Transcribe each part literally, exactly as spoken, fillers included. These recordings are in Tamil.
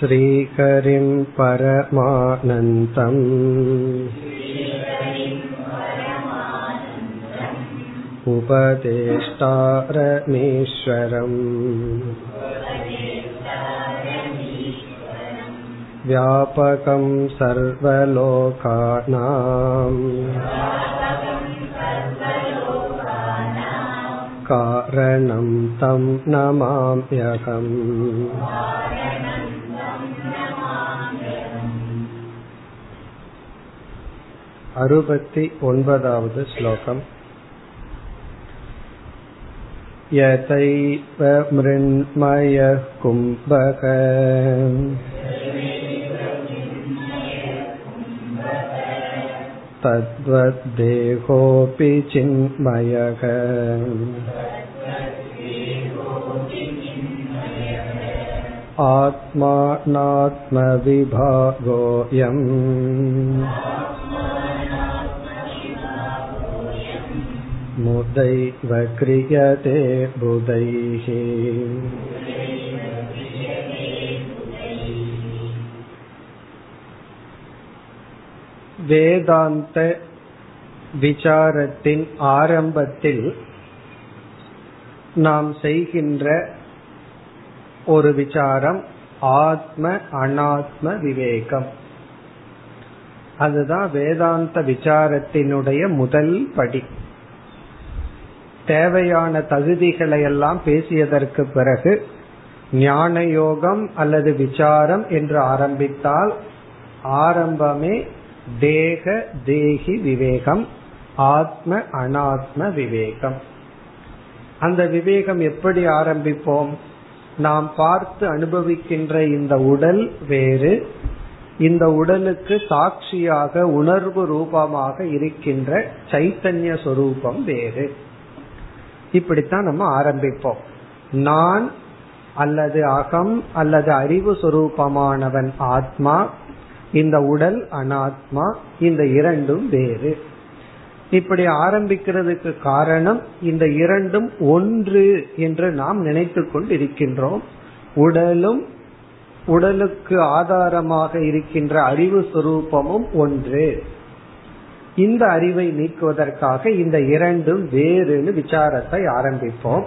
ஸ்ரீஹரிம் பரமானந்தம் உபதேஷ்டாரமீஸ்வரம் வியாபகம் சர்வலோகானாம் காரணம் தம் நமாம்யகம். அறுபத்தி ஒன்பதாவது ஸ்லோகம். யதைவ மிருண்மய கும்பக தத்வத் தேகோபி சின்மயக. ஆத்மா நாத்ம விபாகோயம் முதைவ க்ரியதே புதைஹி. வேதாந்த விசாரத்தின் ஆரம்பத்தில் நாம் செய்கின்ற ஒரு விசாரம் ஆத்ம அனாத்ம விவேகம். அதுதான் வேதாந்த விசாரத்தினுடைய முதல் படி. தேவையான தகுதிகளை எல்லாம் பேசியதற்கு பிறகு ஞான யோகம் அல்லது விசாரம் என்று ஆரம்பித்தால் ஆரம்பமே தேக தேகி விவேகம், ஆத்ம அனாத்ம விவேகம். அந்த விவேகம் எப்படி ஆரம்பிப்போம்? நாம் பார்த்து அனுபவிக்கின்ற இந்த உடல் வேறு, இந்த உடலுக்கு சாட்சியாக உணர்வு ரூபமாக இருக்கின்ற சைத்தன்ய சொரூபம் வேறு. இப்படித்தான் நம்ம ஆரம்பிப்போம். நான் அல்லது அகம் அல்லது அறிவு சொரூபமானவன் ஆத்மா, இந்த உடல் அனாத்மா, இந்த இரண்டும் வேறு. இப்படி ஆரம்பிக்கிறதுக்கு காரணம் இந்த இரண்டும் ஒன்று என்று நாம் நினைத்து கொண்டு இருக்கின்றோம். உடலும் உடலுக்கு ஆதாரமாக இருக்கின்ற அறிவு சுரூபமும் ஒன்று. இந்த அறிவை நீக்குவதற்காக இந்த இரண்டும் வேறுனு விசாரத்தை ஆரம்பிப்போம்.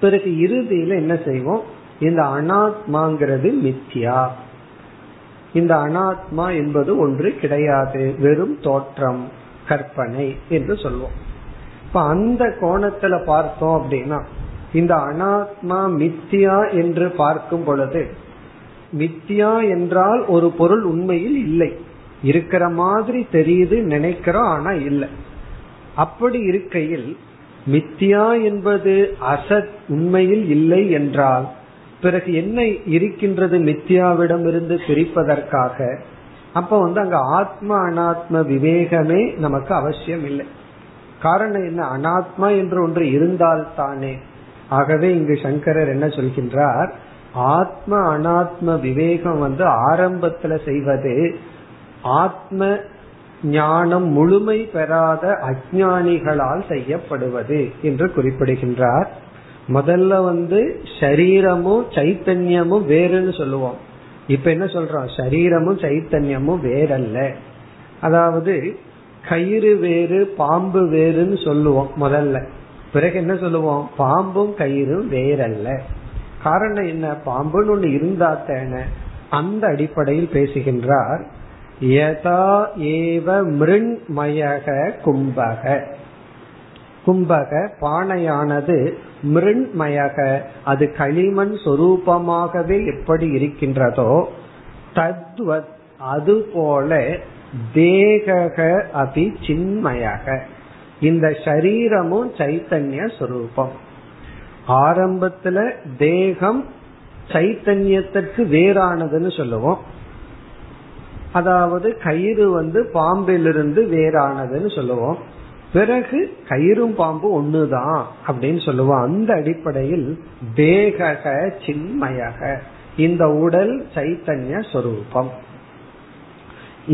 பிறகு இறுதியில என்ன செய்வோம்? இந்த அனாத்மாங்கிறது மித்யா, இந்த அனாத்மா என்பது ஒன்று கிடையாது, வெறும் தோற்றம், கற்பனை என்று சொல்வோம். இப்ப அந்த கோணத்துல பார்த்தோம் அப்படின்னா இந்த அனாத்மா மித்தியா என்று பார்க்கும் பொழுது, மித்தியா என்றால் ஒரு பொருள் உண்மையில் இல்லை, இருக்கிற மாதிரி தெரியுது, நினைக்கிறோம், ஆனா இல்லை. அப்படி இருக்கையில் மித்தியா என்பது அசத், உண்மையில் இல்லை என்றால் பிறகு என்ன இருக்கின்றது மித்யாவிடம் இருந்து பிரிப்பதற்காக? அப்ப வந்து அங்க ஆத்ம அனாத்ம விவேகமே நமக்கு அவசியம் இல்லை. காரணம் என்ன? அனாத்மா என்று ஒன்று இருந்தால்தானே. ஆகவே இங்கு சங்கரர் என்ன சொல்கின்றார்? ஆத்ம அனாத்ம விவேகம் வந்து ஆரம்பத்துல செய்வது ஆத்ம ஞானம் முழுமை பெறாத அஞ்ஞானிகளால் செய்யப்படுவது என்று குறிப்பிடுகின்றார். முதல்ல வந்து சரீரமும் சைத்தன்யமும் வேறுன்னு சொல்லுவோம். இப்ப என்ன சொல்றோம்? சரீரமும் சைத்தன்யமும் வேறல்ல. அதாவது கயிறு வேறு பாம்பு வேறுன்னு சொல்லுவோம் முதல்ல. பிறகு என்ன சொல்லுவோம்? பாம்பும் கயிறும் வேறல்ல. காரணம் என்ன? பாம்புன்னு ஒண்ணு இருந்தா தானே. அந்த அடிப்படையில் பேசுகின்றார். யதா ஏவ மிருண்மயக கும்பக. கும்பக பானையானது மிருண்மயக, அது களிமண் சொரூபமாகவே எப்படி இருக்கின்றதோ, தத்வத் அதுபோல தேகக அபி சின்மயக, இந்த சரீரமும் சைத்தன்ய சொரூபம். ஆரம்பத்துல தேகம் சைத்தன்யத்திற்கு வேறானதுன்னு சொல்லுவோம். அதாவது கயிறு வந்து பாம்பிலிருந்து வேறானதுன்னு சொல்லுவோம். பிறகு கயிறும் பாம்பு ஒண்ணுதான் அப்படின்னு சொல்லுவோம். அந்த அடிப்படையில் தேகக சின்மயக, இந்த உடல் சைத்தன்ய சொரூபம்.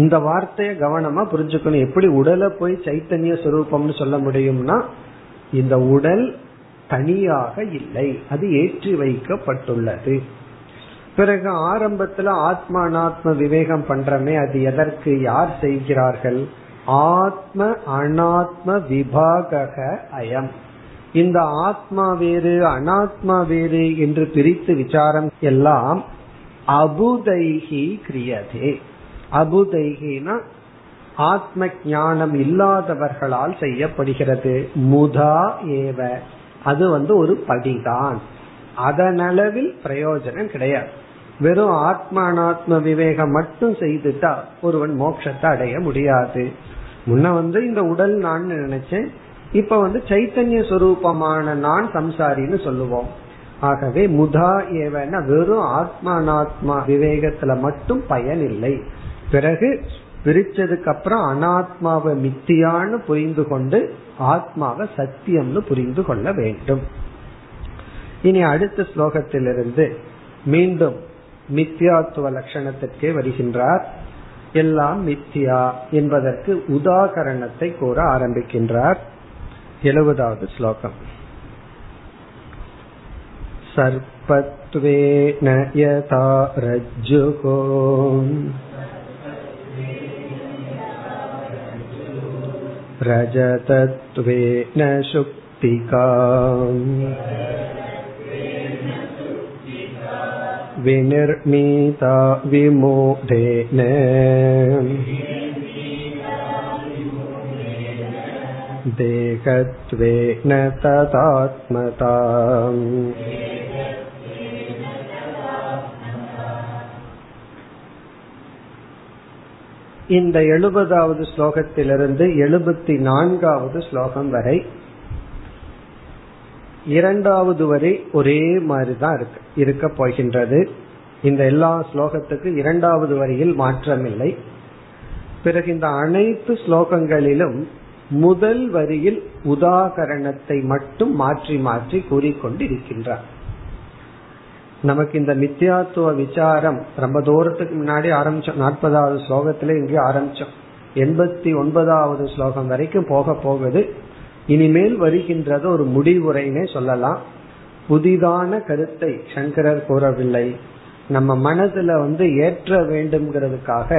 இந்த வார்த்தையை கவனமா புரிஞ்சுக்கணும். எப்படி உடலை போய் சைத்தன்ய சொரூபம்னு சொல்ல முடியும்னா, இந்த உடல் தனியாக இல்லை, அது ஏற்றி வைக்கப்பட்டுள்ளது. பிறகு ஆரம்பத்துல ஆத்ம அனாத்ம விவேகம் பண்றமே, அது எதற்கு, யார் செய்கிறார்கள்? ஆத்ம அனாத்ம விபாக அயம். இந்த ஆத்மா வேறு அனாத்மா வேறு என்று பிரித்து விசாரம் எல்லாம் அபுதைஹி கிரியதே. அபுதைஹினா ஆத்ம ஞானம் இல்லாதவர்களால் செய்யப்படுகிறது. முதா ஏவ, அது வந்து ஒரு படிதான், அதனளவில் பிரயோஜனம் கிடையாது. வெறும் ஆத்ம அனாத்ம விவேகம் மட்டும் செய்துட்டா ஒருவன் மோட்சத்தை அடைய முடியாது. முன்ன வந்து இந்த உடல் நான் நினைச்சேன், இப்ப வந்து சைத்தன்ய சொரூபமான நான் சம்சாரின்னு சொல்லுவோம். ஆகவே முதா ஏவன வெறும் ஆத்ம அனாத்மா விவேகத்துல மட்டும் பயன் இல்லை. பிறகு பிரிச்சதுக்கு அப்புறம் அனாத்மாவை மித்தியான்னு புரிந்து கொண்டு ஆத்மாவை சத்தியம்னு புரிந்து கொள்ள வேண்டும். இனி அடுத்த ஸ்லோகத்திலிருந்து மீண்டும் மித்தியாத்துவ லட்சணத்திற்கே வருகின்றார். எல்லாம் மித்தியா என்பதற்கு உதாகரணத்தை கூற ஆரம்பிக்கின்றார். எழுபதாவது ஸ்லோகம். சர்பத்வேன யதா ரஜ்ஜுகோ ரஜதத்வேன சுக்திகாம் விநிர்மீதா விமோதேன தேகத்வேன ததாத்மதாம். இந்த எழுபதாவது ஸ்லோகத்திலிருந்து எழுபத்தி நான்காவது ஸ்லோகம் வரை இரண்டாவது வரை ஒரே மாதிரிதான் இருக்கு இருக்க போகின்றது. இந்த எல்லா ஸ்லோகத்துக்கு இரண்டாவது வரியில் மாற்றம் இல்லை. பிறகு இந்த அனைத்து ஸ்லோகங்களிலும் முதல் வரியில் உதாகரணத்தை மட்டும் மாற்றி மாற்றி கூறிக்கொண்டிருக்கின்றார். நமக்கு இந்த மித்தியாத்துவ விசாரம் ரொம்ப தூரத்துக்கு முன்னாடி ஆரம்பிச்சோம். நாற்பதாவது ஸ்லோகத்திலே இங்கே ஆரம்பிச்சோம். எண்பத்தி ஒன்பதாவது ஸ்லோகம் வரைக்கும் போக போகுது. இனிமேல் வருகின்றது ஒரு முடிவுரைனே சொல்லலாம். புதிதான கருத்தை சங்கரர் கூறவில்லை. நம்ம மனதுல வந்து ஏற்ற வேண்டும்ங்கிறதுக்காக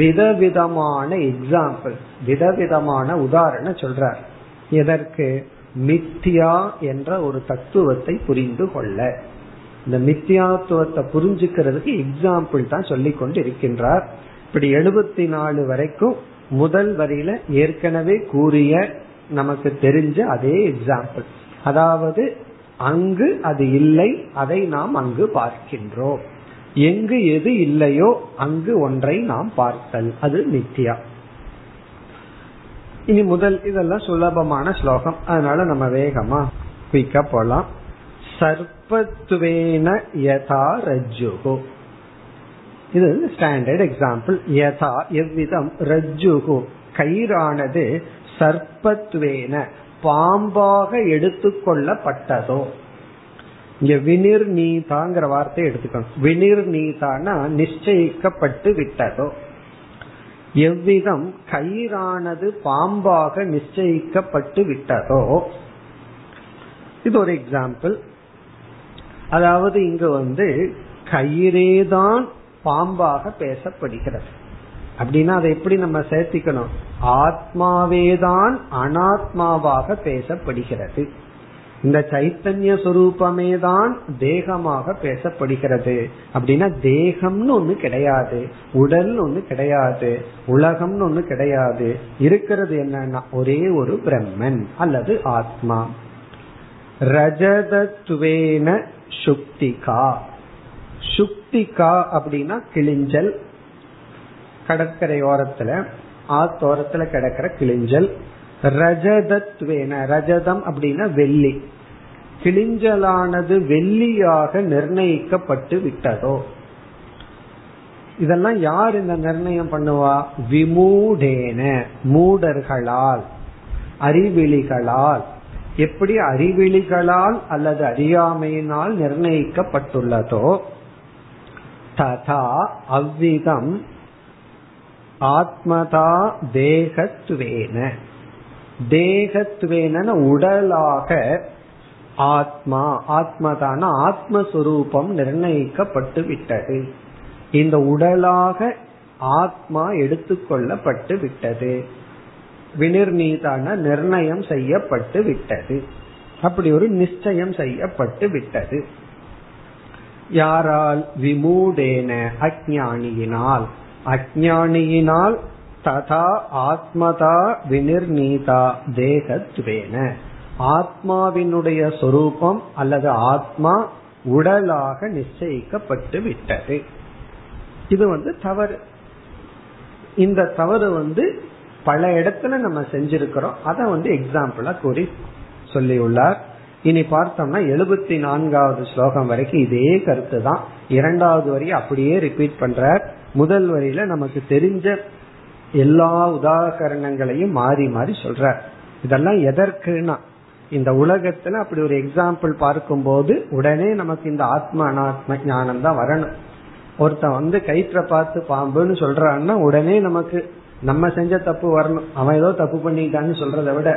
விதவிதமான எக்ஸாம்பிள், விதவிதமான உதாரணம் சொல்றார். எதற்கு? மித்தியா என்ற ஒரு தத்துவத்தை புரிந்து கொள்ள. இந்த மித்தியாத்துவத்தை புரிஞ்சுக்கிறதுக்கு எக்ஸாம்பிள் தான் சொல்லி கொண்டு இருக்கின்றார். இப்படி எழுபத்தி நாலு வரைக்கும் முதல் வரியில ஏற்கனவே கூறிய நமக்கு தெரிஞ்ச அதே எக்ஸாம்பிள், அதாவது அங்கு அது இல்லை, அதை நாம் அங்கு பார்க்கின்றோம். எங்கு எது இல்லையோ அங்கு ஒன்றை நாம் பார்த்தல், அது மித்தியா. இனி முதல் இதெல்லாம் சுலபமான ஸ்லோகம், அதனால நம்ம வேகமா குயிக்கா போலாம். சர்பத்வேன யதா ரஜ்ஜுஹு, இது ஸ்டாண்டர்ட் எக்ஸாம்பிள். யதா எவ்விதம், ரஜ்ஜுஹு கயிறானது சர்பத்வேன பாம்பாக எடுத்துக்கொள்ளப்பட்டதோ. இங்க வினிர் நீதாங்கிற வார்த்தை எடுத்துக்கணும். வினிர் நீதானா நிச்சயிக்கப்பட்டு விட்டதோ. எவ்விதம் கயிறானது பாம்பாக நிச்சயிக்கப்பட்டு விட்டதோ, இது ஒரு எக்ஸாம்பிள். அதாவது இங்கு வந்து கயிறேதான் பாம்பாக பேசப்படுகிறது. அப்படின்னா அதை எப்படி நம்ம சேர்த்திக்கணும்? ஆத்மாவேதான் அனாத்மாவாக பேசப்படுகிறது. இந்த சைத்தன்ய சுரூபமே தான் தேகமாக பேசப்படுகிறது. அப்படின்னா தேகம்னு ஒண்ணு கிடையாது, உடல் ஒண்ணு கிடையாது, உலகம்னு ஒண்ணு கிடையாது. இருக்கிறது என்னன்னா ஒரே ஒரு பிரம்மன் அல்லது ஆத்மா. ரஜதத்வேன சுக்திகா, சுக்திகா அப்படின்னா கிளிஞ்சல். கடற்கரையோரத்துல ஆத்தோரத்துல கிடக்கிற கிளிஞ்சல். ரஜதத்வேன, ரஜதம் அப்படின்னா வெள்ளி. கிளிஞ்சலானது வெள்ளியாக நிர்ணயிக்கப்பட்டு விட்டதோ. இதெல்லாம் யார் இந்த நிர்ணயம் பண்ணுவா? விமூடேன, மூடர்களால், அறிவிலிகளால். எப்படி அறிவிலிகளால் அல்லது அறியாமையினால் நிர்ணயிக்கப்பட்டுள்ளதோ, ததா அவ்விதம் ஆத்மதா தேகத்வேன, தேகத்வேன உடலாக ஆத்மா, ஆத்மதான ஆத்மஸ்வரூபம் நிர்ணயிக்கப்பட்டு விட்டது. இந்த உடலாக ஆத்மா எடுத்துக்கொள்ளப்பட்டு விட்டது, வினிர்ணீதான நிர்ணயம் செய்யப்பட்டு விட்டது. அப்படி ஒரு நிச்சயம் செய்யப்பட்டு விட்டது. யாரால்? விமூடேன அஞ்ஞானியினால். அஞ்ஞானியினால் ததா ஆத்மதா வினிர்ணீதா தேகத்வேன, ஆத்மாவினுடைய சொரூபம் அல்லது ஆத்மா உடலாக நிச்சயிக்கப்பட்டு விட்டது. இது வந்து தவறு. இந்த தவறு வந்து பல இடத்துல நம்ம செஞ்சிருக்கிறோம். அதை வந்து எக்ஸாம்பிளா கூறி சொல்லியுள்ளார். இனி பார்த்தோம்னா எழுபத்தி நான்காவது ஸ்லோகம் வரைக்கும் இதே கருத்து தான். இரண்டாவது வரியை அப்படியே ரிப்பீட் பண்றார். முதல் வரியில நமக்கு தெரிஞ்ச எல்லா உதாரணங்களையும் மாறி மாறி சொல்றார். இதெல்லாம் எதற்குனா, இந்த உலகத்துல அப்படி ஒரு எக்ஸாம்பிள் பார்க்கும் போது உடனே நமக்கு இந்த ஆத்ம அனாத்ம ஞானம் தான் வரணும். ஒருத்தன் வந்து கயிற்ற பார்த்து பாம்புன்னு சொல்றான்னா உடனே நமக்கு நம்ம செஞ்ச தப்பு வரணும். அவன் ஏதோ தப்பு பண்ணிட்டான்னு சொல்றதை விட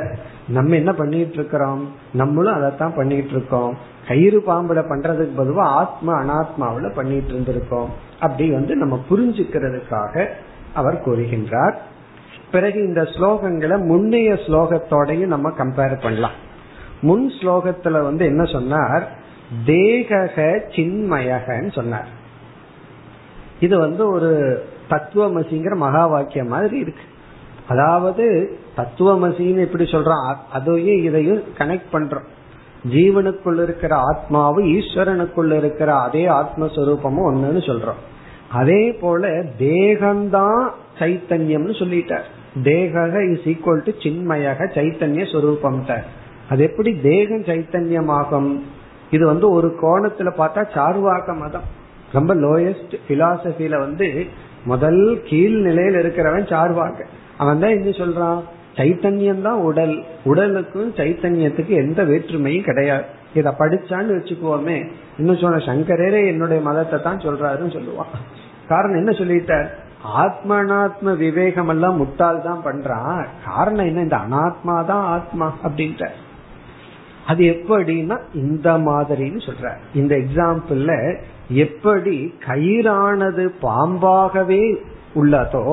நம்ம என்ன பண்ணிட்டு இருக்கிறோம், நம்மளும் அதைத்தான் பண்ணிட்டு இருக்கோம். கயிறு பாம்புல பண்றதுக்கு பொதுவா ஆத்மா அனாத்மாவில பண்ணிட்டு இருந்திருக்கோம். அப்படி வந்து நம்ம புரிஞ்சுக்கிறதுக்காக அவர் கூறுகின்றார். பிறகு இந்த ஸ்லோகங்களை முன்னைய ஸ்லோகத்தோடையும் நம்ம கம்பேர் பண்ணலாம். முன் ஸ்லோகத்துல வந்து என்ன சொன்னார், தேகக சின்மயகன்னு சொன்னார். இது வந்து ஒரு தத்துவமசிங்கிற மகா வாக்கியம் மாதிரி இருக்கு. அதாவது தத்துவமசின்னு எப்படி சொல்றோம், அதையும் இதையும் கனெக்ட் பண்றோம். ஜீவனுக்குள்ள இருக்கிற ஆத்மாவும் ஈஸ்வரனுக்குள்ள இருக்கிற அதே ஆத்மஸ்வரூபமும் ஒண்ணுன்னு சொல்றோம். அதே போல தேகம்தான் சைத்தன்யம்னு சொல்லிட்டார். தேக இஸ் ஈக்வல் டு சின்மயக சைத்தன்ய சொரூபம். அது எப்படி தேகம் சைத்தன்யமாகும்? இது வந்து ஒரு கோணத்துல பார்த்தா சார்வாக மதம் ரொம்ப லோயஸ்ட் பிலாசபில வந்து முதல் கீழ் நிலையில இருக்கிறவன் சார்வாக. அவன் தான் என்ன சொல்றான், சைத்தன்யம் தான் உடல், உடலுக்கும் சைத்தன்யத்துக்கு எந்த வேற்றுமையும் கிடையாது. இத படிச்சான்னு வச்சுக்குவோமே, இன்னும் சொன்ன சங்கரே என்னுடைய மதத்தை தான் சொல்றாருன்னு சொல்லுவான். காரணம் என்ன சொல்லிட்டார், ஆத்ம அனாத்ம விவேகம் எல்லாம் முட்டாள் தான் பண்றான். காரணம் என்ன, இந்த அனாத்மா தான் ஆத்மா அப்படின்ற. அது எப்படின்னா இந்த மாதிரின்னு சொல்ற. இந்த எக்ஸாம்பிள்ல எப்படி கயிறானது பாம்பாகவே உள்ளதோ,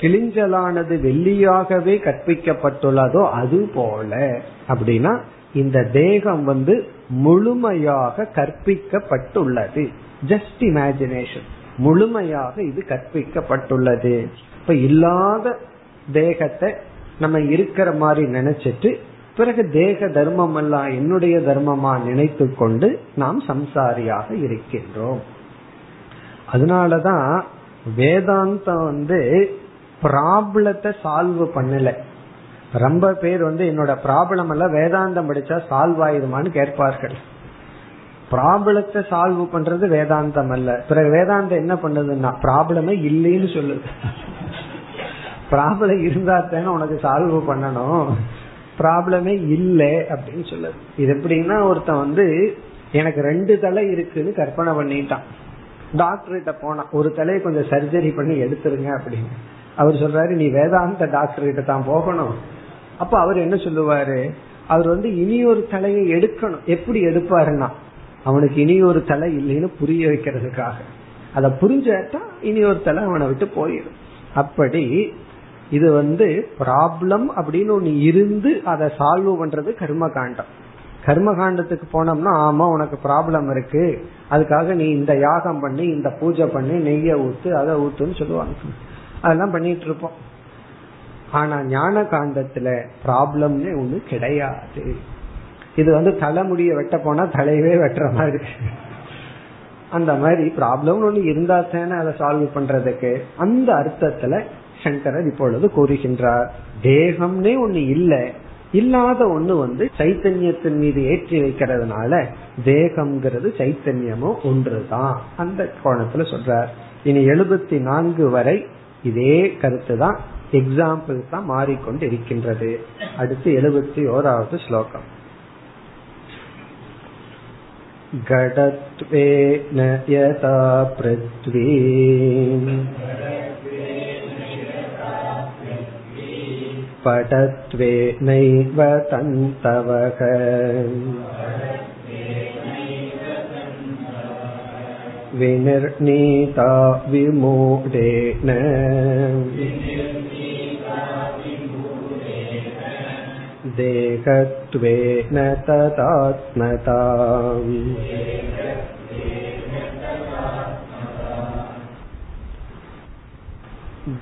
கிளிஞ்சலானது வெள்ளியாகவே கற்பிக்கப்பட்டுள்ளதோ அது போல, அப்படின்னா இந்த தேகம் வந்து முழுமையாக கற்பிக்கப்பட்டுள்ளது. ஜஸ்ட் இமேஜினேஷன், முழுமையாக இது கற்பிக்கப்பட்டுள்ளது. இப்ப இல்லாத தேகத்தை நம்ம இருக்கிற மாதிரி நினைச்சிட்டு பிறகு தேக தர்மம் எல்லாம் என்னுடைய தர்மமா நினைத்து கொண்டு நாம் சம்சாரியாக இருக்கின்றோம். அதனாலதான் வேதாந்தம் வந்து ப்ராப்ளத்தை சால்வ் பண்ணல. ரொம்ப பேர் வந்து என்னோட ப்ராப்ளம் எல்லாம் வேதாந்தம் படிச்சா சால்வ் ஆயிருமான்னு கேட்பார்கள். ப்ராப்ளத்தை சால்வ் பண்றது வேதாந்தம் அல்ல. பிறகு வேதாந்தம் என்ன பண்ணுதுன்னா ப்ராப்ளமே இல்லைன்னு சொல்லுது. ப்ராப்ளம் இருந்தா தானே உனக்கு சால்வ் பண்ணணும், ப்ராப்ளமே இல்லை அப்படின்னு சொல்லுது. இது எப்படின்னா ஒருத்தன் வந்து எனக்கு ரெண்டு தலை இருக்குன்னு கற்பனை பண்ணிட்டான். டாக்டர்கிட்ட போனா ஒரு தலையை கொஞ்சம் சர்ஜரி பண்ணி எடுத்துருங்க அப்படின்னு அவர் சொல்றாரு, நீ வேதாந்த டாக்டர் கிட்ட தான் போகணும். அப்ப அவர் என்ன சொல்லுவாரு, அவர் வந்து இனி ஒரு தலையை எடுக்கணும். எப்படி எடுப்பாருன்னா அவனுக்கு இனி ஒரு தலை இல்லைன்னு புரிய வைக்கிறதுக்காக. அதை புரிஞ்சாட்டா இனி ஒரு தலை அவனை விட்டு போயிடும். அப்படி இது வந்து ப்ராப்ளம் அப்படின்னு ஒண்ணு இருந்து அதை சால்வ் பண்றது கர்மகாண்டம். கர்மகாண்டத்துக்கு போனோம்னா ஆமா உனக்கு ப்ராப்ளம் இருக்கு, அதுக்காக நீ இந்த யாகம் பண்ணி இந்த பூஜை பண்ணி நெய்ய ஊத்து அதை ஊத்துன்னு சொல்லுவாங்க, அதெல்லாம் பண்ணிட்டு இருப்போம். ஆனா ஞான காண்டத்துல ப்ராப்ளம்னு ஒண்ணு கிடையாது. இது வந்து தலைமுடிய வெட்ட போனா தலையவே வெட்டுற மாதிரி, அந்த மாதிரி ப்ராப்ளம் ஒண்ணு இருந்தா தானே அதை சால்வ் பண்றதுக்கு. அந்த அர்த்தத்துல சங்கரர் இப்பொழுது கூறுகின்றார், தேகம்னே ஒண்ணு இல்லை, இல்லாத ஒண்ணு வந்து சைத்தன்யத்தின் மீது ஏற்றி வைக்கிறதுனால தேகம்ங்கிறது சைத்தன்யமும் ஒன்றுதான். அந்த கோணத்துல சொல்றார். இனி எழுபத்தி நான்கு வரை இதே கருத்து தான், எக்ஸாம்பிள் தான் மாறிக்கொண்டு இருக்கின்றது. அடுத்து எழுபத்தி ஓராவது ஸ்லோகம். கடத்வேன யதா ப்ருத்வி படத்வேனைவ தந்தவக. விநிர்ணீதா விமூடேன தேகத்வேன ததாத்மதாம்.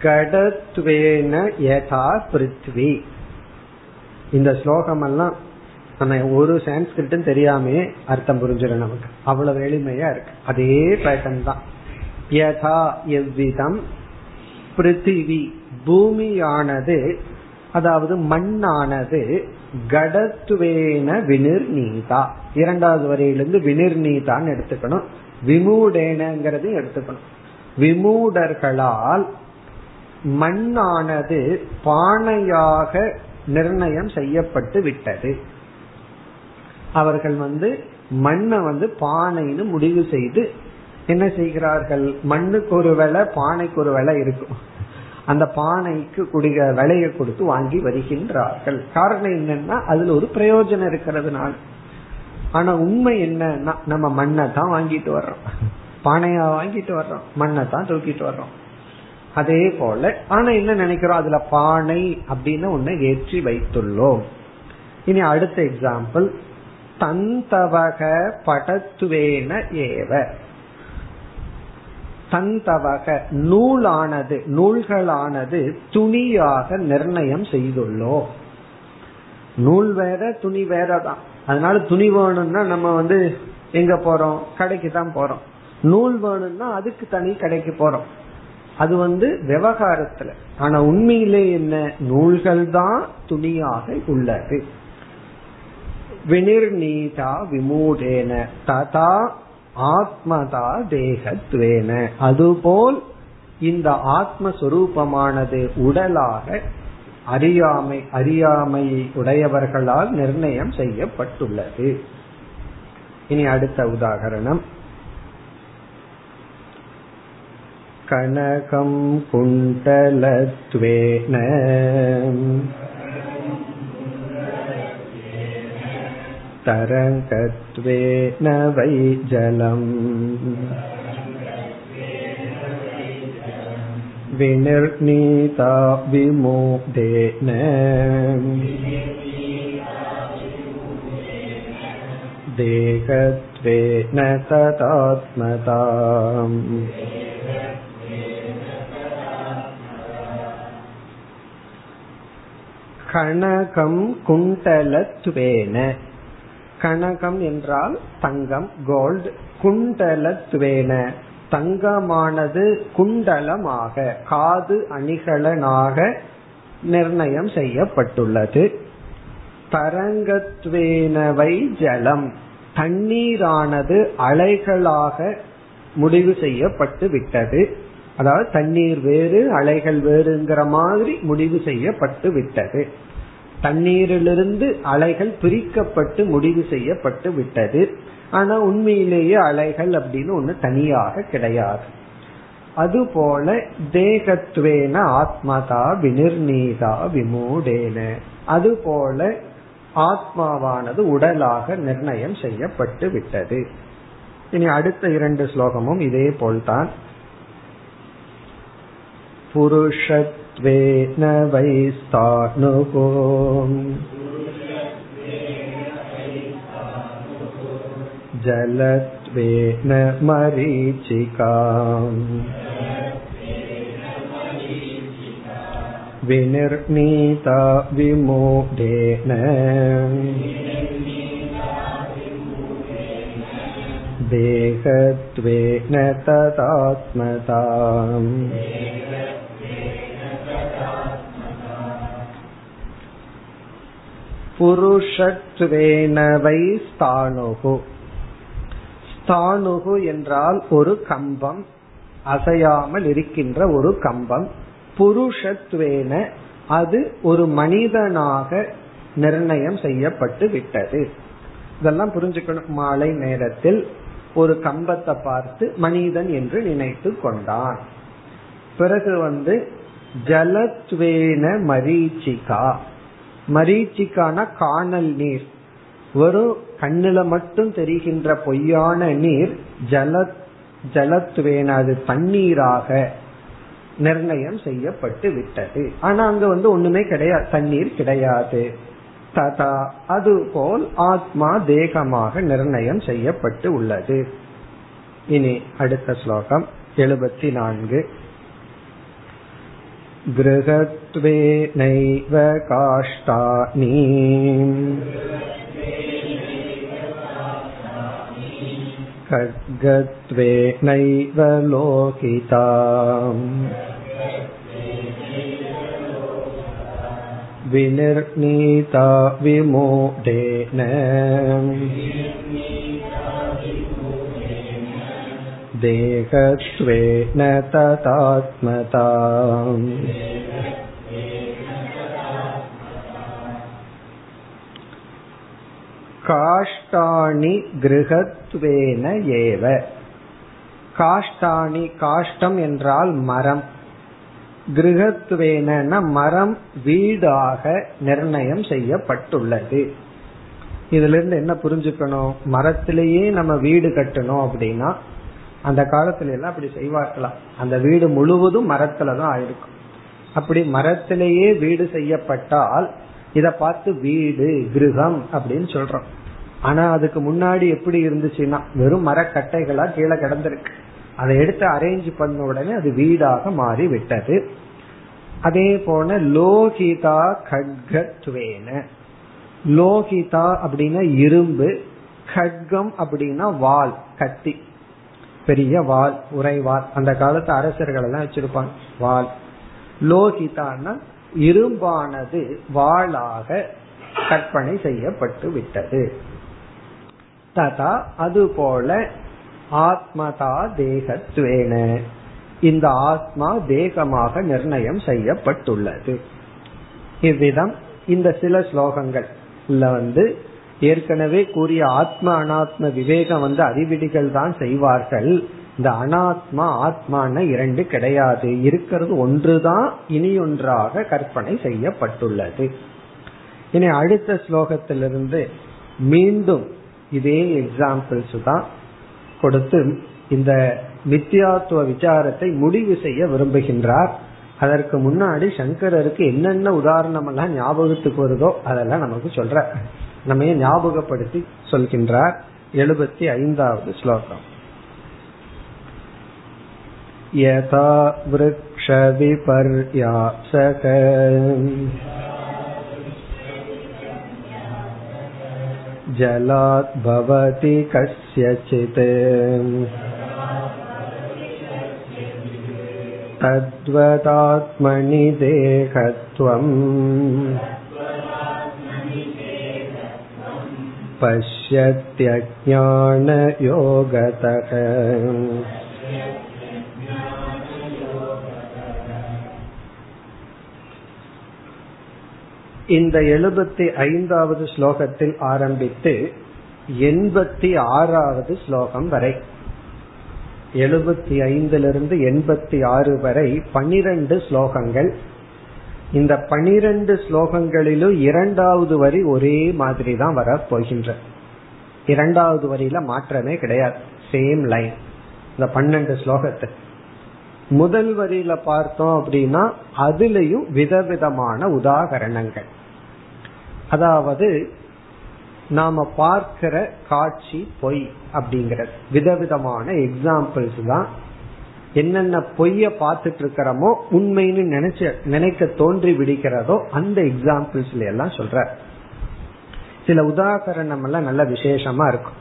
கடத்வேன யதா பிருத்வி. இந்த ஸ்லோகமெல்லாம் நம்ம ஒரு சான்ஸ்கிரிட்டும் தெரியாமே அர்த்தம் புரிஞ்சிடும் நமக்கு, அவ்வளவு எளிமையா இருக்கு. அதே பேட்டர்ன் தான். யதா எவ்விதம், பிருத்திவி பூமியானது, அதாவது மண்ணானது, கடத்வேன விநிர்ணீதா, இரண்டாவது வரையிலிருந்து விநிர்ணீதான்னு எடுத்துக்கணும், விமூடேனங்கிறது எடுத்துக்கணும். விமூடர்களால் மண்ணானது பானையாக நிர்ணயம் செய்யப்பட்டு விட்டது. அவர்கள் வந்து மண்ணை வந்து பானைன்னு முடிவு செய்து என்ன செய்கிறார்கள், மண்ணுக்கு ஒரு விலை பானைக்கு ஒரு விலை இருக்கும், அந்த பானைக்கு கூடிய விலையை கொடுத்து வாங்கி வருகின்றார்கள். காரணம் என்னன்னா அதுல ஒரு பிரயோஜனம் இருக்கிறதுனால. ஆனா உண்மை என்னன்னா நம்ம மண்ணை தான் வாங்கிட்டு வர்றோம், பானையா வாங்கிட்டு வர்றோம், மண்ணை தான் தூக்கிட்டு வர்றோம். அதே போல ஆனா என்ன நினைக்கிறோம், அதுல பானை அப்படின்னு ஒண்ணு ஏற்றி வைத்துள்ளோம். இனி அடுத்த எக்ஸாம்பிள், தந்தவக படத்துவேன ஏவ. தந்தவக நூலானது, நூல்களானது துணியாக நிர்ணயம் செய்துள்ளோம். நூல் வேற துணி வேறதான். அதனால துணி வேணும்னா நம்ம வந்து எங்க போறோம், கடைக்கு தான் போறோம். நூல் வேணும்னா அதுக்கு தனி கடைக்கு போறோம். அது வந்து விவகாரத்துல. ஆனா உண்மையிலே என்ன, நூல்கள் தான் துணியாக உள்ளது. விநிர்ணீதா விமூடேன ததா ஆத்மதா தேகத்வேன, அதுபோல் இந்த ஆத்மஸ்வரூபமானது உடலாக அறியாமை அறியாமையை உடையவர்களால் நிர்ணயம் செய்யப்பட்டுள்ளது. இனி அடுத்த உதாகரணம், கனகம் குண்டலத்வேன தரங்கத்வேன வைஜலம் விநிர்ணீதா விமோதேன தேகத்வேன ததாத்மதாம். கனகம் குண்டலத்வேன, கனகம் என்றால் தங்கம், கோல்டு. குண்டலத்வேன தங்கமானது குண்டலமாக, காது அணிகலனாக நிர்ணயம் செய்யப்பட்டுள்ளது. தரங்கத்வேனவை ஜலம், தண்ணீரானது அலைகளாக முடிவு செய்யப்பட்டு விட்டது. அதாவது தண்ணீர் வேறு அலைகள் வேறுங்கிற மாதிரி முடிவு செய்யப்பட்டு விட்டது. தண்ணீரிலிருந்து அலைகள் பிரிக்கப்பட்டு முடிவு செய்யப்பட்டு விட்டது. ஆனா உண்மையிலேயே அலைகள் அப்படின்னு ஒண்ணு தனியாக கிடையாது. அதுபோல தேகத்வேன ஆத்மதா விநிர்ணீதா விமூடேன, அதுபோல ஆத்மாவானது உடலாக நிர்ணயம் செய்யப்பட்டு விட்டது. இனி அடுத்த இரண்டு ஸ்லோகமும் இதே போல்தான். புருஷத்வேன வைஸ்தானுகோ ஜலத்வேன மரீச்சிகாம் விநிர்ணீதா விமூடேன தேகத்வேன ததாத்மதாம். புருஷத்வேனவை ஸ்தானுகு, ஸ்தானுகு என்றால் ஒரு கம்பம், அசையாமல் இருக்கின்ற ஒரு கம்பம். புருஷத்வேன அது ஒரு மனிதனாக நிர்ணயம் செய்யப்பட்டு விட்டது. இதெல்லாம் புரிஞ்சுக்கணும். மாலை நேரத்தில் ஒரு கம்பத்தை பார்த்து மனிதன் என்று நினைத்து கொண்டான். பிறகு வந்து ஜலத்வேன மரீச்சிகா, மரீச்சிகானா காணல் நீர், வெறும் கண்ணுல மட்டும் தெரிகின்ற பொய்யான நீர் ஜல ஜலத்வேன அது தண்ணீராக நிர்ணயம் செய்யப்பட்டு விட்டது. ஆனா அங்க வந்து ஒண்ணுமே கிடையாது, தண்ணீர் கிடையாது. ததா அதுபோல் ஆத்மா தேகமாக நிர்ணயம் செய்யப்பட்டு உள்ளது. இனி அடுத்த ஸ்லோகம் எழுபத்தி நான்கு. கிருஹத்வேனைவ காஷ்டானி கத்கத்வேனைவ லோகிதாம் விநிர்ணீதா விமோடேன தேகத்வேன ததாத்மதாம். காஷ்டாணி கிருஹத்வேன ஏவ. காஷ்டாணி, காஷ்டம் என்றால் மரம், கிருஹத்வேன மரம் வீடாக நிர்ணயம் செய்யப்பட்டுள்ளது. இதுல இருந்து என்ன புரிஞ்சுக்கணும்? மரத்திலேயே நம்ம வீடு கட்டணும் அப்படின்னா அந்த காலத்துல எல்லாம் அப்படி செய்வார்களாம், அந்த வீடு முழுவதும் மரத்துலதான் ஆயிருக்கும். அப்படி மரத்திலேயே வீடு செய்யப்பட்டால் இத பார்த்து வீடு கிரகம் அப்படின்னு சொல்றோம். ஆனா அதுக்கு முன்னாடி எப்படி இருந்துச்சுன்னா வெறும் மரக்கட்டைகளா கீழே கிடந்திருக்கு, அதை எடுத்து அரேஞ்ச் பண்ண உடனே அது வீடாக மாறி விட்டது. அதே போல லோகிதா கட்கத்வேன, லோகிதா அப்படின்னா இரும்பு, கட்கம் அப்படின்னா வாள், கத்தி, பெரிய வால், உரைவால், அந்த காலத்து அரசர்கள் எல்லாம் வச்சிருப்பாங்க வால். லோகிதான்னா இரும்பானது வாளாக கற்பனை செய்யப்பட்டு விட்டது. ததா அதுபோல ஆத்மதா தேகத்வேன இந்த ஆத்மா தேகமாக நிர்ணயம் செய்யப்பட்டுள்ளது. இவ்விதம் இந்த சில ஸ்லோகங்கள்ல வந்து ஏற்கனவே கூறிய ஆத்ம அனாத்ம விவேகம் வந்து அறிவிடிகள் தான் செய்வார்கள். இந்த அனாத்மா ஆத்மான இரண்டு கிடையாது, இருக்கிறது ஒன்றுதான், இனி ஒன்றாக கற்பனை செய்யப்பட்டுள்ளது. இனி அடுத்த ஸ்லோகத்திலிருந்து மீண்டும் இதே எக்ஸாம்பிள்ஸ் தான் கொடுத்து இந்த மித்யாத்துவ விசாரத்தை முடிவு செய்ய விரும்புகின்றார். அதற்கு முன்னாடி சங்கரருக்கு என்னென்ன உதாரணம் எல்லாம் ஞாபகத்துக்கு வருதோ அதெல்லாம் நமக்கு சொல்ற, நம்ம ஞாபகப்படுத்தி சொல்கின்றார். எழுபத்தி ஐந்தாவது ஸ்லோகம். யதா விருக்ஷவிபர்யாப்சகம் ஜலாத் பவதி கஸ்யசித் தத்வதாத்மனி தேகத்வம் பஷ்யத்யஞான யோகதக. இந்த எழுபத்தி ஐந்தாவது ஸ்லோகத்தில் ஆரம்பித்து எண்பத்தி ஆறாவது ஸ்லோகம் வரை, எழுபத்தி ஐந்திலிருந்து எண்பத்தி ஆறு வரை பனிரெண்டு ஸ்லோகங்கள். இந்த பனிரெண்டு ஸ்லோகங்களிலும் இரண்டாவது வரி ஒரே மாதிரி தான் வர போகின்ற, இரண்டாவது வரியில மாற்றமே கிடையாது, சேம் லைன். இந்த பன்னெண்டு ஸ்லோகத்தை முதல் வரியில பார்த்தோம் அப்படின்னா அதுலயும் விதவிதமான உதாகரணங்கள், அதாவது நாம பார்க்கிற காட்சி பொய் அப்படிங்கிறது விதவிதமான எக்ஸாம்பிள்ஸ் தான். என்னென்ன பொய்ய பார்த்துட்டு இருக்கிறோமோ உண்மைன்னு நினைச்ச நினைக்க தோன்றி விடுகிறதோ அந்த எக்ஸாம்பிள்ஸ்ல எல்லாம் சொல்ற சில உதாரணம் எல்லாம் நல்ல விசேஷமா இருக்கும்.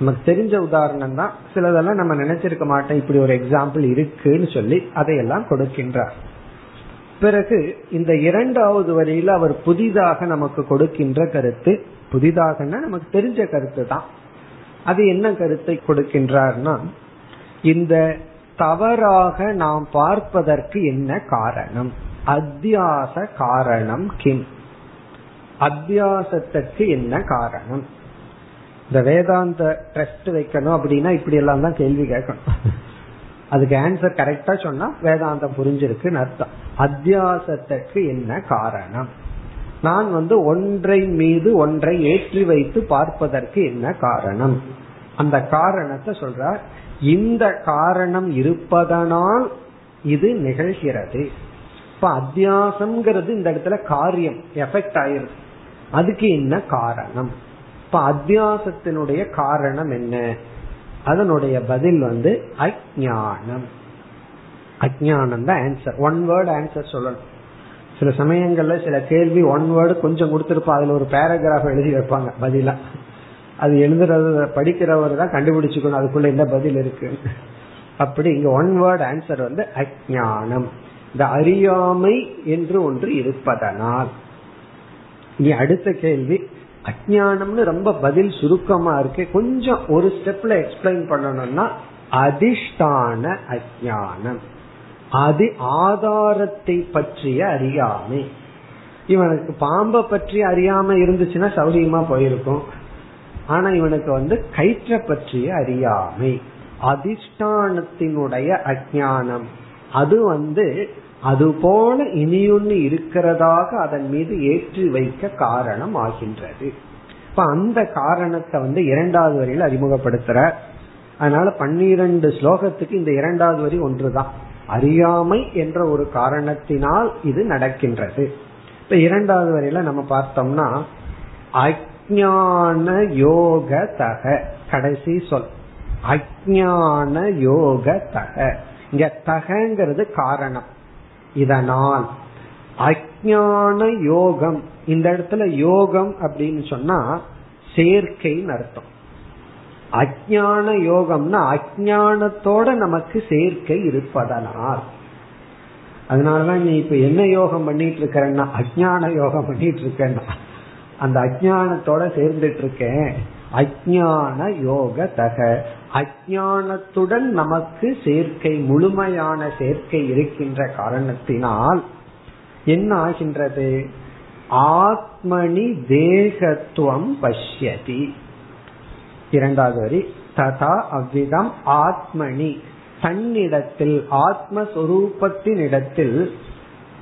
நமக்கு தெரிஞ்ச உதாரணம் தான், சிலதெல்லாம் நம்ம நினைச்சிருக்க மாட்டோம் இப்படி ஒரு எக்ஸாம்பிள் இருக்குன்னு சொல்லி அதையெல்லாம் கொடுக்கின்றார். பிறகு இந்த இரண்டாவது வரியில அவர் புதிதாக நமக்கு கொடுக்கின்ற கருத்து, புதிதாகனா நமக்கு தெரிஞ்ச கருத்து தான், அது என்ன கருத்தை கொடுக்கின்றார்னா இந்த தவறாக நாம் பார்ப்பதற்கு என்ன காரணம், அத்தியாச காரணம் கிம், அத்தியாசத்துக்கு என்ன காரணம். இந்த வேதாந்த ட்ரஸ்ட் வைக்கணும் அப்படின்னா இப்படி எல்லாம் தான் கேள்வி கேட்கணும், அதுக்கு ஆன்சர் கரெக்டா சொன்னா வேதாந்தம் புரிஞ்சிருக்குன்னு அர்த்தம். அத்தியாசத்துக்கு என்ன காரணம்? நான் வந்து ஒன்றை மீது ஒன்றை ஏற்றி வைத்து பார்ப்பதற்கு என்ன காரணம்? அந்த காரணத்தை சொல்றார். இந்த காரணம் இருப்பதனால் இது நிகழ்கிறது. இப்ப அத்தியாசம்ங்கிறது இந்த இடத்துல காரியம் எஃபெக்ட் ஆயிருக்கு. அதுக்கு என்ன காரணம்? இப்ப அத்தியாசத்தினுடைய காரணம் என்ன? அதனுடைய பதில் வந்து அஞ்ஞானம். அஞ்ஞானம் தான் ஆன்சர். ஒன் வேர்ட் ஆன்சர் சொல்லணும். சில சமயங்கள்ல சில கேள்வி ஒன் வேர்டு கொஞ்சம் கொடுத்திருப்பா, அதுல ஒரு பேராகிராஃப் எழுதி வைப்பாங்க பதிலா. அது எழுதுறத படிக்கிறவர் தான் கண்டுபிடிச்சுக்கணும் அதுக்குள்ள என்ன பதில் இருக்கு. அப்படி இங்க ஒன் வேர்ட் ஆன்சர் வந்து அஞ்ஞானம். இந்த அறியாமை என்று ஒன்று இருப்பதனால். இனி அடுத்த கேள்வி, அஞ்ஞானம்னு ரொம்ப பதில் சுருக்கமா இருக்கு, கொஞ்சம் ஒரு ஸ்டெப்ல எக்ஸ்பிளைன் பண்ணணும்னா அதிஷ்டான அஞ்ஞானம், அது ஆதாரத்தை பற்றிய அறியாமை. இவனுக்கு பாம்பை பற்றி அறியாம இருந்துச்சுன்னா சௌரியமா போயிருக்கும். ஆனா இவனுக்கு வந்து கயிற்ற பற்றிய அறியாமை, அதிஷ்டானத்தினுடைய அஞ்ஞானம். அது வந்து அது போல இனியொன்னு இருக்கிறதாக அதன் மீது ஏற்றி வைக்க காரணம் ஆகின்றது. இப்ப அந்த காரணத்தை வந்து இரண்டாவது வரியில அறிமுகப்படுத்துற. அதனால பன்னிரண்டு ஸ்லோகத்துக்கு இந்த இரண்டாவது வரி ஒன்றுதான், அறியாமை என்ற ஒரு காரணத்தினால் இது நடக்கின்றது. இப்ப இரண்டாவது வரையில நம்ம பார்த்தோம்னா அஞ்ஞான யோக தக, கடைசி சொல் அஞ்ஞான யோக தக. இங்க தகங்கிறது காரணம். இதனால் அஞ்ஞான யோகம், இந்த இடத்துல யோகம் அப்படின்னு சொன்னா சேர்க்கைன்னு அர்த்தம். அஞ்ஞான யோகம்னா அஞ்ஞானத்தோட நமக்கு சேர்க்கை இருப்பதனால். அதனாலதான் நீ இப்ப என்ன யோகம் பண்ணிட்டு இருக்கா, அஞ்ஞான யோகம் பண்ணிட்டு இருக்கா, அந்த அஞ்ஞானத்தோட சேர்ந்துட்டு இருக்கேன். அஞ்ஞான யோக தக, அஞ்ஞானத்துடன் நமக்கு சேர்க்கை, முழுமையான சேர்க்கை இருக்கின்ற காரணத்தினால் என்ன ஆகின்றது? ஆத்மனி தேகத்துவம் பஷ்யதி. இரண்டாவது வரி, ததா அவ்விதம் ஆத்மனி, தன்னிடத்தில் ஆத்மஸ்வரூபத்தின் இடத்தில்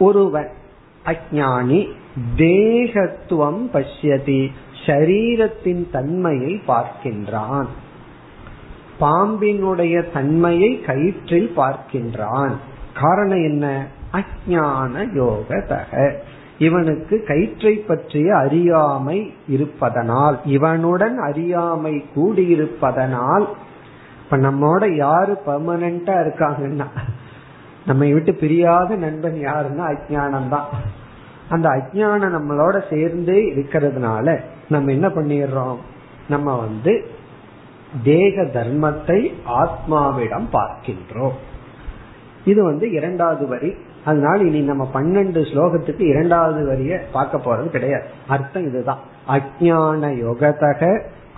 ஒருவன் அஞ்ஞானி தேகத்துவம் பஷ்யதி, சரீரத்தின் தன்மையை பார்க்கின்றான். பாம்பினுடைய தன்மையை கயிற்றில் பார்க்கின்றான். காரணம் என்ன? அஞ்ஞான யோகதக, இவனுக்கு கயிற்றை பற்றிய அறியாமை இருப்பதனால், இவனுடன் அறியாமை கூடியிருப்பதனால். இப்ப நம்மோட யாரு பெர்மனண்டா இருக்காங்கன்னா, நம்ம விட்டு பிரியாத நண்பன் யாருன்னா அஞ்ஞானம் தான். அந்த அஞ்ஞானம் நம்மளோட சேர்ந்தே இருக்கிறதுனால நம்ம என்ன பண்ணிடுறோம், நம்ம வந்து தேக தர்மத்தை ஆத்மாவிடம் பார்க்கின்றோம். இது வந்து இரண்டாவது வரி. அதனால இனி நம்ம பன்னெண்டு ஸ்லோகத்துக்கு இரண்டாவது வரிய பார்க்க போறது கிடையாது. அர்த்தம் இதுதான், அஞ்ஞான யோகதக,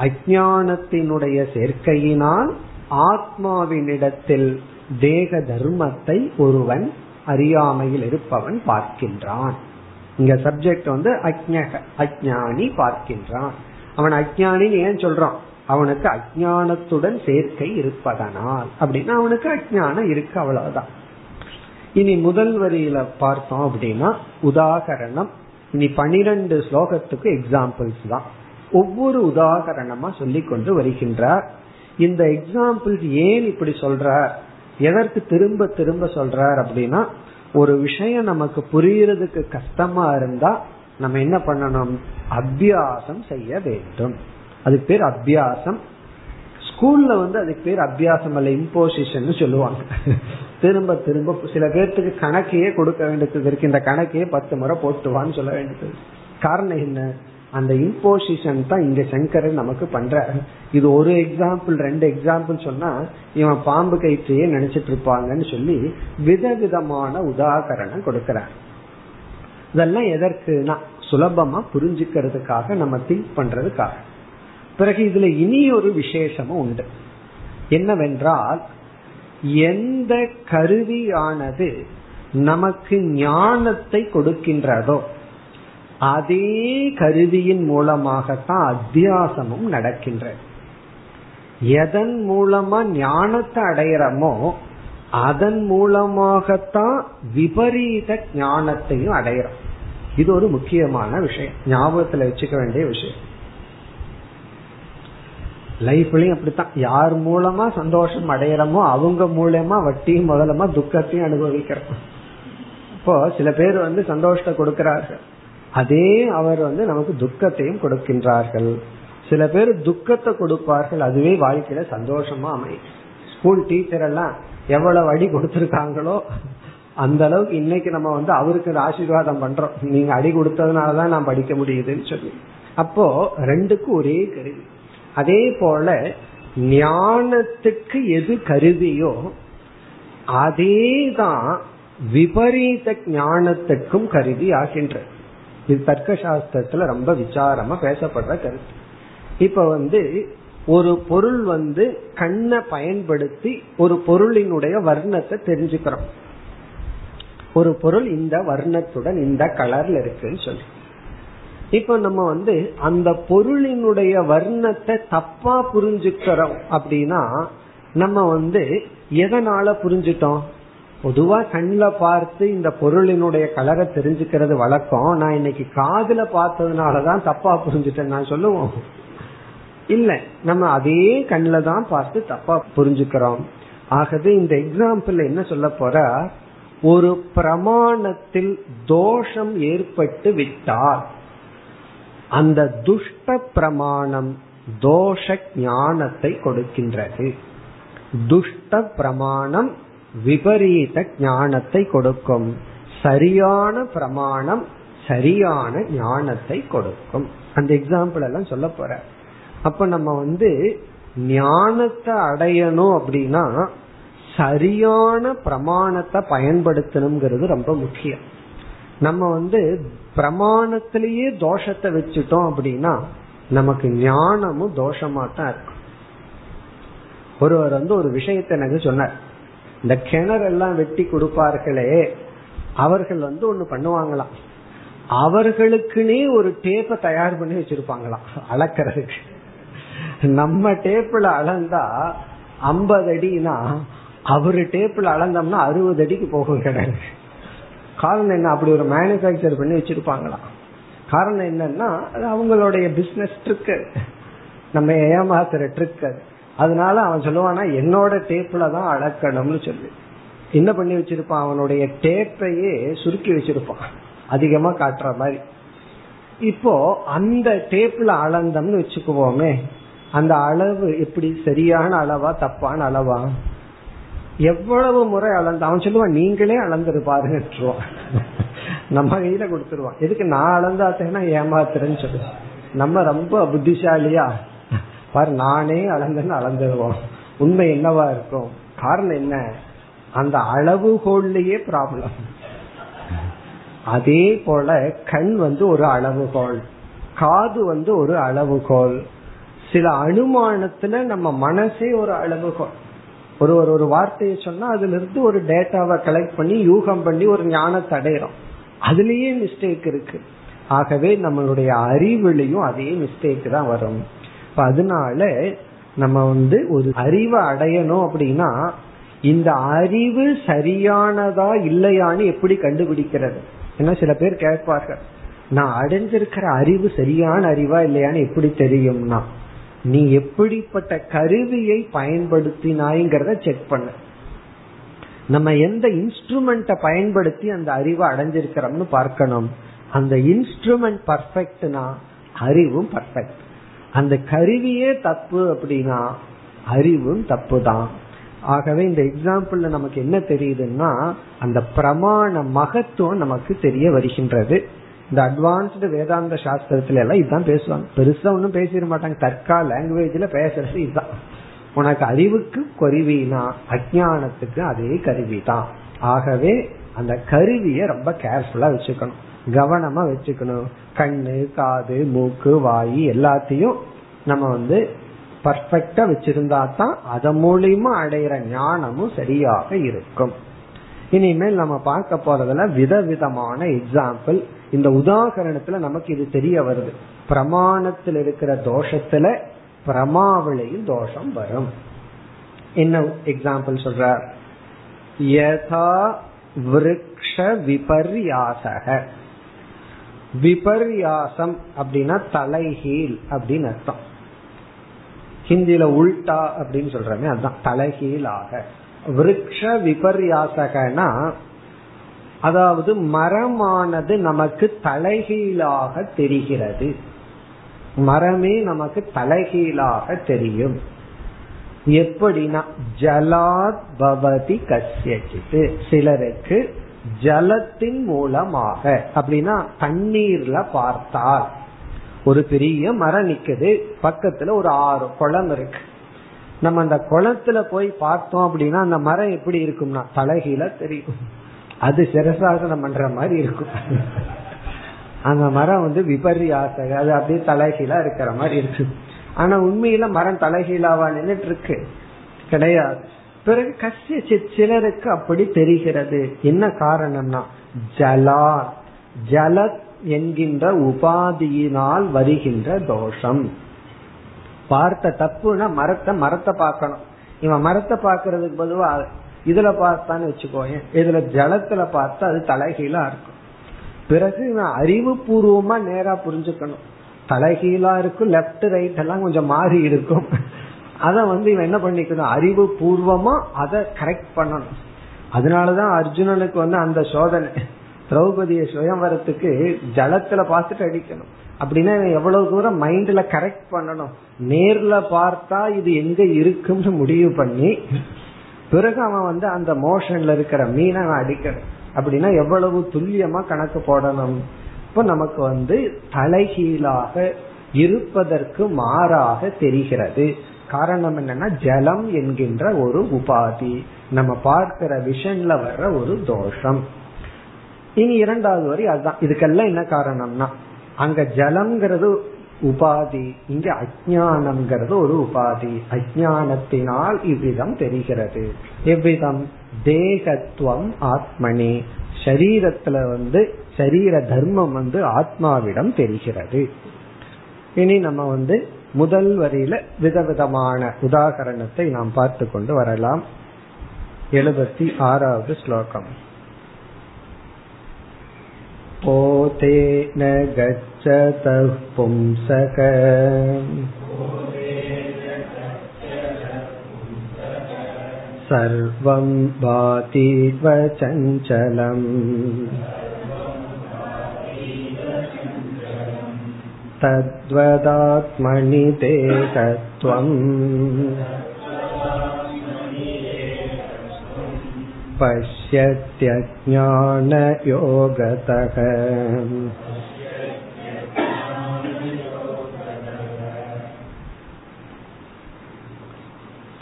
அஞ்ஞானத்தினுடைய சேர்க்கையினால் ஆத்மாவினிடத்தில் தேக தர்மத்தை ஒருவன், அறியாமையில் இருப்பவன் பார்க்கின்றான். இங்க சப்ஜெக்ட் வந்து அஜ்ஞக, அஜ்ஞானி பார்க்கின்றான். அவன் அஜ்ஞானின்னு ஏன் சொல்றான்? அவனுக்கு அஜ்ஞானத்துடன் சேர்க்கை இருப்பதனால். அப்படின்னா அவனுக்கு அஜ்ஞானம் இருக்கு, அவ்வளவுதான். இனி முதல் வரியில பார்த்தோம் அப்படின்னா உதாகரணம். இனி பனிரெண்டு ஸ்லோகத்துக்கு எக்ஸாம்பிள்ஸ் தான், ஒவ்வொரு உதாகரணமா சொல்லி கொண்டு வருகின்றார். இந்த எக்ஸாம்பிள்ஸ் ஏன் இப்படி சொல்றார், எதற்கு திரும்ப திரும்ப சொல்றார் அப்படின்னா, ஒரு விஷயம் நமக்கு புரியறதுக்கு கஷ்டமா இருந்தா நம்ம என்ன பண்ணணும், அபியாசம் செய்ய வேண்டும். அதுக்கு பேர் அபியாசம். ஸ்கூல்ல வந்து அதுக்கு பேர் அபியாசம் அல்ல, இம்போசிஷன் சொல்லுவாங்க. திரும்ப திரும்ப சில பேர்த்துக்கு கணக்கையே கொடுக்க வேண்டியது இருக்கு, இந்த கணக்கையே பத்து முறை போட்டுவான்னு சொல்ல வேண்டியது. காரணம் என்ன? அந்த இம்போசிஷன் தான் இங்க சங்கரன் நமக்கு பண்ற. இது ஒரு எக்ஸாம்பிள், ரெண்டு எக்ஸாம்பிள் சொன்னா இவன் பாம்பு கயிற்றையே நினைச்சிட்டு இருப்பாங்கன்னு சொல்லி விதவிதமான உதாகரணம் கொடுக்கிறான். இதெல்லாம் எதற்குனா சுலபமா புரிஞ்சுக்கிறதுக்காக, நம்ம திங்க் பண்றதுக்காக. பிறகு இதுல இனி ஒரு விசேஷமும் உண்டு, என்னவென்றால் எந்த கருவியானது நமக்கு ஞானத்தை கொடுக்கின்றதோ அதே கருவியின் மூலமாகத்தான் அத்தியாசமும் நடக்கின்றது. எதன் மூலமா ஞானத்தை அடையிறமோ அதன் மூலமாகத்தான் விபரீத ஞானத்தையும் அடையறோம். இது ஒரு முக்கியமான விஷயம், ஞாபகத்துல வச்சுக்க வேண்டிய விஷயம். லைஃப்லயும் அப்படித்தான், யார் மூலமா சந்தோஷம் அடையறமோ அவங்க மூலமா வட்டியும் முதலமா துக்கத்தையும் அனுபவிக்கிறோம். இப்போ சில பேர் வந்து சந்தோஷத்தை கொடுக்கிறார்கள், அதே அவர் வந்து நமக்கு துக்கத்தையும் கொடுக்கின்றார்கள். சில பேர் துக்கத்தை கொடுப்பார்கள், அதுவே வாழ்க்கையில சந்தோஷமா அமையும். ஸ்கூல் டீச்சர் எல்லாம் எவ்வளவு அடி கொடுத்திருக்காங்களோ அந்த அளவுக்கு இன்னைக்கு நம்ம வந்து அவருக்கு ஆசீர்வாதம் பண்றோம், நீங்க அடி கொடுத்ததுனாலதான் நான் படிக்க முடியுதுன்னு சொல்லி. அப்போ ரெண்டுக்கும் ஒரே கருவி. அதே போல ஞானத்துக்கு எது கருவியோ அதே தான் விபரீத ஞானத்துக்கும் கருவி ஆகின்றது. இது தர்க்க சாஸ்திரத்துல ரொம்ப விசாரமா பேசப்படுற கருத்து. இப்ப வந்து ஒரு பொருள் வந்து கண்ணை பயன்படுத்தி ஒரு பொருளினுடைய வர்ணத்தை தெரிஞ்சுக்கிறோம். ஒரு பொருள் இந்த வர்ணத்துடன் இந்த கலர்ல இருக்குன்னு சொல்லி இப்ப நம்ம வந்து அந்த பொருளினுடைய வர்ணத்தை தப்பா புரிஞ்சுக்கிறோம். அப்படின்னா நம்ம வந்து எதனால புரிஞ்சுட்டோம்? பொதுவா கண்ணில் பார்த்து இந்த பொருளினுடைய கலரை தெரிஞ்சுக்கிறது வழக்கம். நான் இன்னைக்கு காதுல பார்த்ததுனாலதான் தப்பா புரிஞ்சுட்டேன் நான் சொல்லுவோம். இல்ல, நம்ம அதே கண்ணில் தான் பார்த்து தப்பா புரிஞ்சுக்கிறோம். ஆகவே இந்த எக்ஸாம்பிள் என்ன சொல்ல போற, ஒரு பிரமாணத்தில் தோஷம் ஏற்பட்டு விட்டால் அந்த துஷ்ட பிரமாணம் தோஷ ஞானத்தை கொடுக்கின்றது. துஷ்ட பிரமாணம் விபரீத ஞானத்தை கொடுக்கும், சரியான பிரமாணம் சரியான ஞானத்தை கொடுக்கும். அந்த எக்ஸாம்பிள் எல்லாம் சொல்ல போற. அப்ப நம்ம வந்து ஞானத்தை அடையணும் அப்படின்னா சரியான பிரமாணத்தை பயன்படுத்தணுங்கிறது ரொம்ப முக்கியம். நம்ம வந்து பிரமாணத்திலேயே தோஷத்தை வச்சுட்டோம் அப்படின்னா நமக்கு ஞானமும் தோஷமா தான் இருக்கும். ஒருவர் வந்து ஒரு விஷயத்தை எனக்கு சொன்னார், இந்த கிணறெல்லாம் வெட்டி கொடுப்பார்களே அவர்கள் வந்து ஒண்ணு பண்ணுவாங்களாம், அவர்களுக்குன்னே ஒரு டேப்பை தயார் பண்ணி வச்சிருப்பாங்களாம் அளக்கிறதுக்கு. நம்ம டேப்புல அளந்தா ஐம்பது அடினா அவரு டேப்புல அளந்தோம்னா அறுபது அடிக்கு போகும் கிணறு. காரணம் என்ன? அப்படி ஒரு மேனுபேக்சர் பண்ணி வச்சிருப்பாங்களாம். காரணம் என்னன்னா அது அவங்களுடைய பிசினஸ் ட்ரிக், நம்ம ஏமாத்துற ட்ரிக். அதனால அவன் சொல்லுவானா என்னோட டேப்ல தான் அளக்கணும்னு சொல்லி என்ன பண்ணி வச்சிருப்பான், அவனுடைய டேப்பையே சுருக்கி வச்சிருப்பான் அதிகமா காட்டுற மாதிரி. இப்போ அந்த டேப்ல அளந்தம்னு வச்சுக்குவோமே, அந்த அளவு எப்படி சரியான அளவா தப்பான அளவா? எவ்வளவு முறை அளந்து அவன் சொல்லுவான் நீங்களே அளந்துரு பாருங்க, நம்ம கையில கொடுத்துருவான். எதுக்கு நான் அளந்தாத்தேன்னா ஏமாத்துறேன்னு சொல்லுவான். நம்ம ரொம்ப புத்திசாலியா பாரு நானே அளந்தன்னு அளந்துருவோம். உண்மை என்னவா இருக்கும்? காரணம் என்ன? அந்த அளவுகோல்லையே ப்ராப்ளம். அதே போல கண் வந்து ஒரு அளவுகோல், காது வந்து ஒரு அளவுகோல், சில அனுமானத்துல நம்ம மனசே ஒரு அளவுகோல். ஒரு ஒரு ஒரு வார்த்தையை சொன்னா அதுல இருந்து ஒரு டேட்டாவை கலெக்ட் பண்ணி யூகம் பண்ணி ஒரு ஞானத்தை அடையிறோம். அதுலயே மிஸ்டேக் இருக்கு. ஆகவே நம்மளுடைய அறிவுலையும் அதே மிஸ்டேக் தான் வரும். இப்ப அதனால நம்ம வந்து ஒரு அறிவை அடையணும் அப்படின்னா இந்த அறிவு சரியானதா இல்லையான்னு எப்படி கண்டுபிடிக்கிறது? ஏன்னா சில பேர் கேட்பார்கள், நான் அடைஞ்சிருக்கிற அறிவு சரியான அறிவா இல்லையான்னு எப்படி தெரியும்னா நீ எப்படிப்பட்ட கருவியை பயன்படுத்தினாய்ங்கிறத செக் பண்ணு. நம்ம எந்த இன்ஸ்ட்ருமெண்ட பயன்படுத்தி அந்த அறிவை அடைஞ்சிருக்கிறோம்னு பார்க்கணும். அந்த இன்ஸ்ட்ருமெண்ட் பர்ஃபெக்ட்னா அறிவும் பர்ஃபெக்ட். அந்த கருவியே தப்பு அப்படின்னா அறிவும் தப்பு தான். ஆகவே இந்த எக்ஸாம்பிள்ல நமக்கு என்ன தெரியுதுன்னா அந்த பிரமாண மகத்துவம் நமக்கு தெரிய வருகின்றது. இந்த அட்வான்ஸ்டு வேதாந்த சாஸ்திரத்துல எல்லாம் இதுதான் பேசுவாங்க. பெருசா ஒன்னும் பேசிட மாட்டாங்க, தர்க்கா லாங்குவேஜ்ல பேசுறது இதுதான். உனக்கு அறிவுக்கு கருவினா அஜானத்துக்கு அதே கருவி தான். ஆகவே அந்த கருவியை ரொம்ப கேர்ஃபுல்லா வச்சுக்கணும், கவனமா வச்சுக்கணும். கண்ணு காது மூக்கு வாய் எல்லாத்தையும் நம்ம வந்து பர்ஃபெக்டா வச்சிருந்தா தான் அதன் மூலியமா அடையிற ஞானமும் சரியாக இருக்கும். இனிமேல் நம்ம பார்க்க போறதுல விதவிதமான எக்ஸாம்பிள். இந்த உதாரணத்துல நமக்கு இது தெரிய வருது, பிரமாணத்தில் இருக்கிற தோஷத்துல பிரமாவிலையும் தோஷம் வரும். என்ன எக்ஸாம்பிள் சொல்ற? யதா விருக்ஷ விபர்யாசக. விபர்யாசம் அப்படின்னா தலைகீழ் அப்படின்னு அர்த்தம். ஹிந்தியில உல்டா அப்படின்னு சொல்றாங்க, அதுதான் தலைகீழாக. விருக்ஷ விபர்யாசகனா அதாவது மரமானது நமக்கு தலைகீழாக தெரிகிறது. மரமே நமக்கு தலைகீழாக தெரியும். எப்படின்னா ஜலாத் பவதி கஸ்யசித், சிலருக்கு ஜலத்தின் மூலமாக. அப்படின்னா தண்ணீர்ல பார்த்தால் ஒரு பெரிய மரம் நிக்குது, பக்கத்துல ஒரு ஆறு குளம் இருக்கு. நம்ம அந்த குளத்துல போய் பார்த்தோம் அப்படின்னா அந்த மரம் எப்படி இருக்கும்னா தலைகீழா தெரியும். அது சிரசாசனம் பண்ற மாதிரி இருக்கும். அந்த மரம் வந்து விபர்யாசக, அது அப்படியே தலைகீழா இருக்கிற மாதிரி இருக்கு. ஆனா உண்மையில மரம் தலைகீழாவா நின்றுட்டு இருக்கு? கிடையாது. பிறகு கசிச்சு சிலருக்கு அப்படி தெரிகிறது. என்ன காரணம்னா ஜலா ஜலத் என்கின்ற உபாதியினால் வருகின்ற தோஷம். பார்த்த தப்புனா மரத்தை மரத்தை பார்க்கணும். இவன் மரத்தை பார்க்கறதுக்கு பொதுவா இதுல பார்த்தான்னு வச்சுக்கோங்க, இதுல ஜலத்துல பார்த்தா அது தலைகீழா இருக்கும். பிறகு இவன் அறிவுபூர்வமா நேரா புரிஞ்சுக்கணும். தலைகீழா இருக்கும், லெப்ட் ரைட் எல்லாம் கொஞ்சம் மாறி இருக்கும். அத வந்து இவன் என்ன பண்ணிக்கணும், அறிவு பூர்வமா அதை கரெக்ட் பண்ணணும். அதனாலதான் அர்ஜுனனுக்கு வந்து அந்த சோதனை, திரௌபதிய சுயம்வரத்துக்கு ஜலத்துல பார்த்துட்டு அடிக்கணும். அப்படின்னா எவ்வளவு தூரம் மைண்ட்ல கரெக்ட் பண்ணணும். நேர்ல பார்த்தா இது எங்க இருக்குன்னு முடிவு பண்ணி பிறகு அவன் வந்து அந்த மோஷன்ல இருக்கிற மீனை அடிக்கணும். அப்படின்னா எவ்வளவு துல்லியமா கணக்கு போடணும். இப்ப நமக்கு வந்து தலைகீழாக இருப்பதற்கு மாறாக தெரிகிறது. காரணம் என்னன்னா ஜலம் என்கின்ற ஒரு உபாதி, நம்ம பார்க்கிற விஷன்ல வர்ற ஒரு தோஷம். இனி இரண்டாவது வரி அதுதான். இதுக்கெல்லாம் என்ன காரணம்னா அங்க ஜலம்ங்கிறது உபாதி, இங்க அஜ்ஞானம்ங்கிறது ஒரு உபாதி. அஜ்ஞானத்தினால் இவ்விதம் தெரிகிறது. எவ்விதம்? தேகத்துவம் ஆத்மனி, சரீரத்துல வந்து சரீர தர்மம் வந்து ஆத்மாவிடம் தெரிகிறது. இனி நம்ம வந்து முதல் வரியில விதவிதமான உதாகரணத்தை நாம் பார்த்து கொண்டு வரலாம். எழுபத்தி ஆறாவது ஸ்லோகம். போதே ந கச்சதஹ் பும்சக சர்வம் பாதி வசஞ்சலம் தத்வதாத்மனி தேகத்வம் பஷ்யத்யஜ்ஞான யோகதஹ.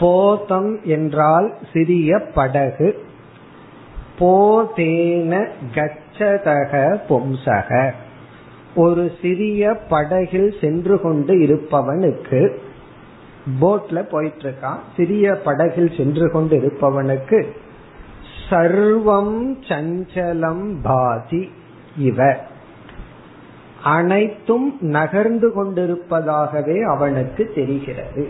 போதம் என்றால் சிறிய படகு. போதேன கச்சதஹ பும்சக, ஒரு சிறிய படகில் சென்று கொண்டு இருப்பவனுக்கு, போட்ல போயிட்டு இருக்கான், சிறிய படகில் சென்று கொண்டு இருப்பவனுக்கு சர்வம் சஞ்சலம் பாதி, இவ அனைத்தும் நகர்ந்து கொண்டிருப்பதாகவே அவனுக்கு தெரிகிறது.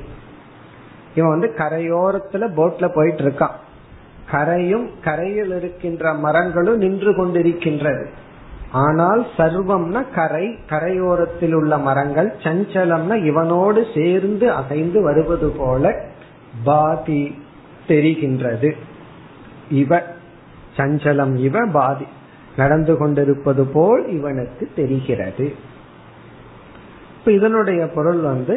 இவன் வந்து கரையோரத்துல போட்ல போயிட்டு இருக்கான். கரையும் கரையில் இருக்கின்ற மரங்களும் நின்று கொண்டிருக்கின்றது. ஆனால் சர்வம்னா கரை, கரையோரத்தில் உள்ள மரங்கள், சஞ்சலம்னா இவனோடு சேர்ந்து அசைந்து வருவது போல பாதி தெரிகின்றது. இவ சஞ்சலம், இவ பாதி நடந்து கொண்டிருப்பது போல் இவனுக்கு தெரிகிறது. இப்ப இதனுடைய பொருள் வந்து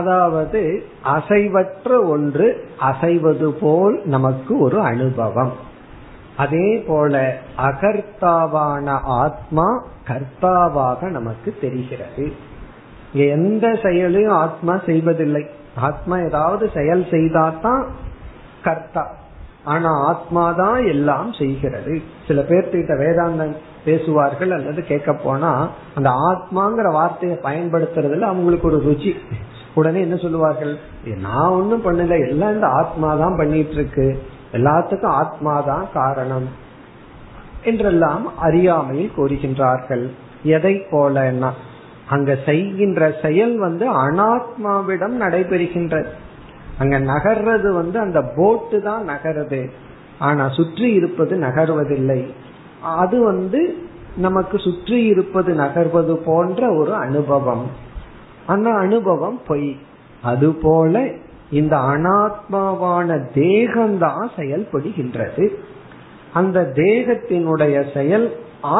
அதாவது அசைவற்ற ஒன்று அசைவது போல் நமக்கு ஒரு அனுபவம். அதே போல அகர்த்தாவான ஆத்மா கர்த்தாவாக நமக்கு தெரிகிறது. எந்த செயலையும் ஆத்மா செய்வதில்லை. ஆத்மா ஏதாவது செயல் செய்தாதான் கர்த்தா, ஆனா ஆத்மாதான் எல்லாம் செய்கிறது. சில பேர்த்திட்ட வேதாந்தம் பேசுவார்கள் அல்லது கேட்க போனா அந்த ஆத்மாங்கிற வார்த்தையை பயன்படுத்துறதுல அவங்களுக்கு ஒரு ருச்சி. உடனே என்ன சொல்லுவார்கள், நான் ஒன்னும் பண்ணல, எல்லாம் இந்த ஆத்மாதான் பண்ணிட்டு இருக்கு, எல்லாத்துக்கும் ஆத்மாதான் காரணம் என்றெல்லாம் அறியாமையில் கூறுகின்றார்கள். எதை போலன்னா அங்க செய்கின்ற செயல் வந்து அனாத்மாவிடம் நடைபெறுகின்றது. அங்க நகர்றது வந்து அந்த போட்டு தான் நகருது. ஆனா சுற்றி இருப்பது நகர்வதில்லை. அது வந்து நமக்கு சுற்றி இருப்பது நகர்வது போன்ற ஒரு அனுபவம். ஆனா அனுபவம் பொய். அது போல இந்த அனாத்மாவான தேகம்தான் செயல்படுகின்றது. அந்த தேகத்தினுடைய செயல்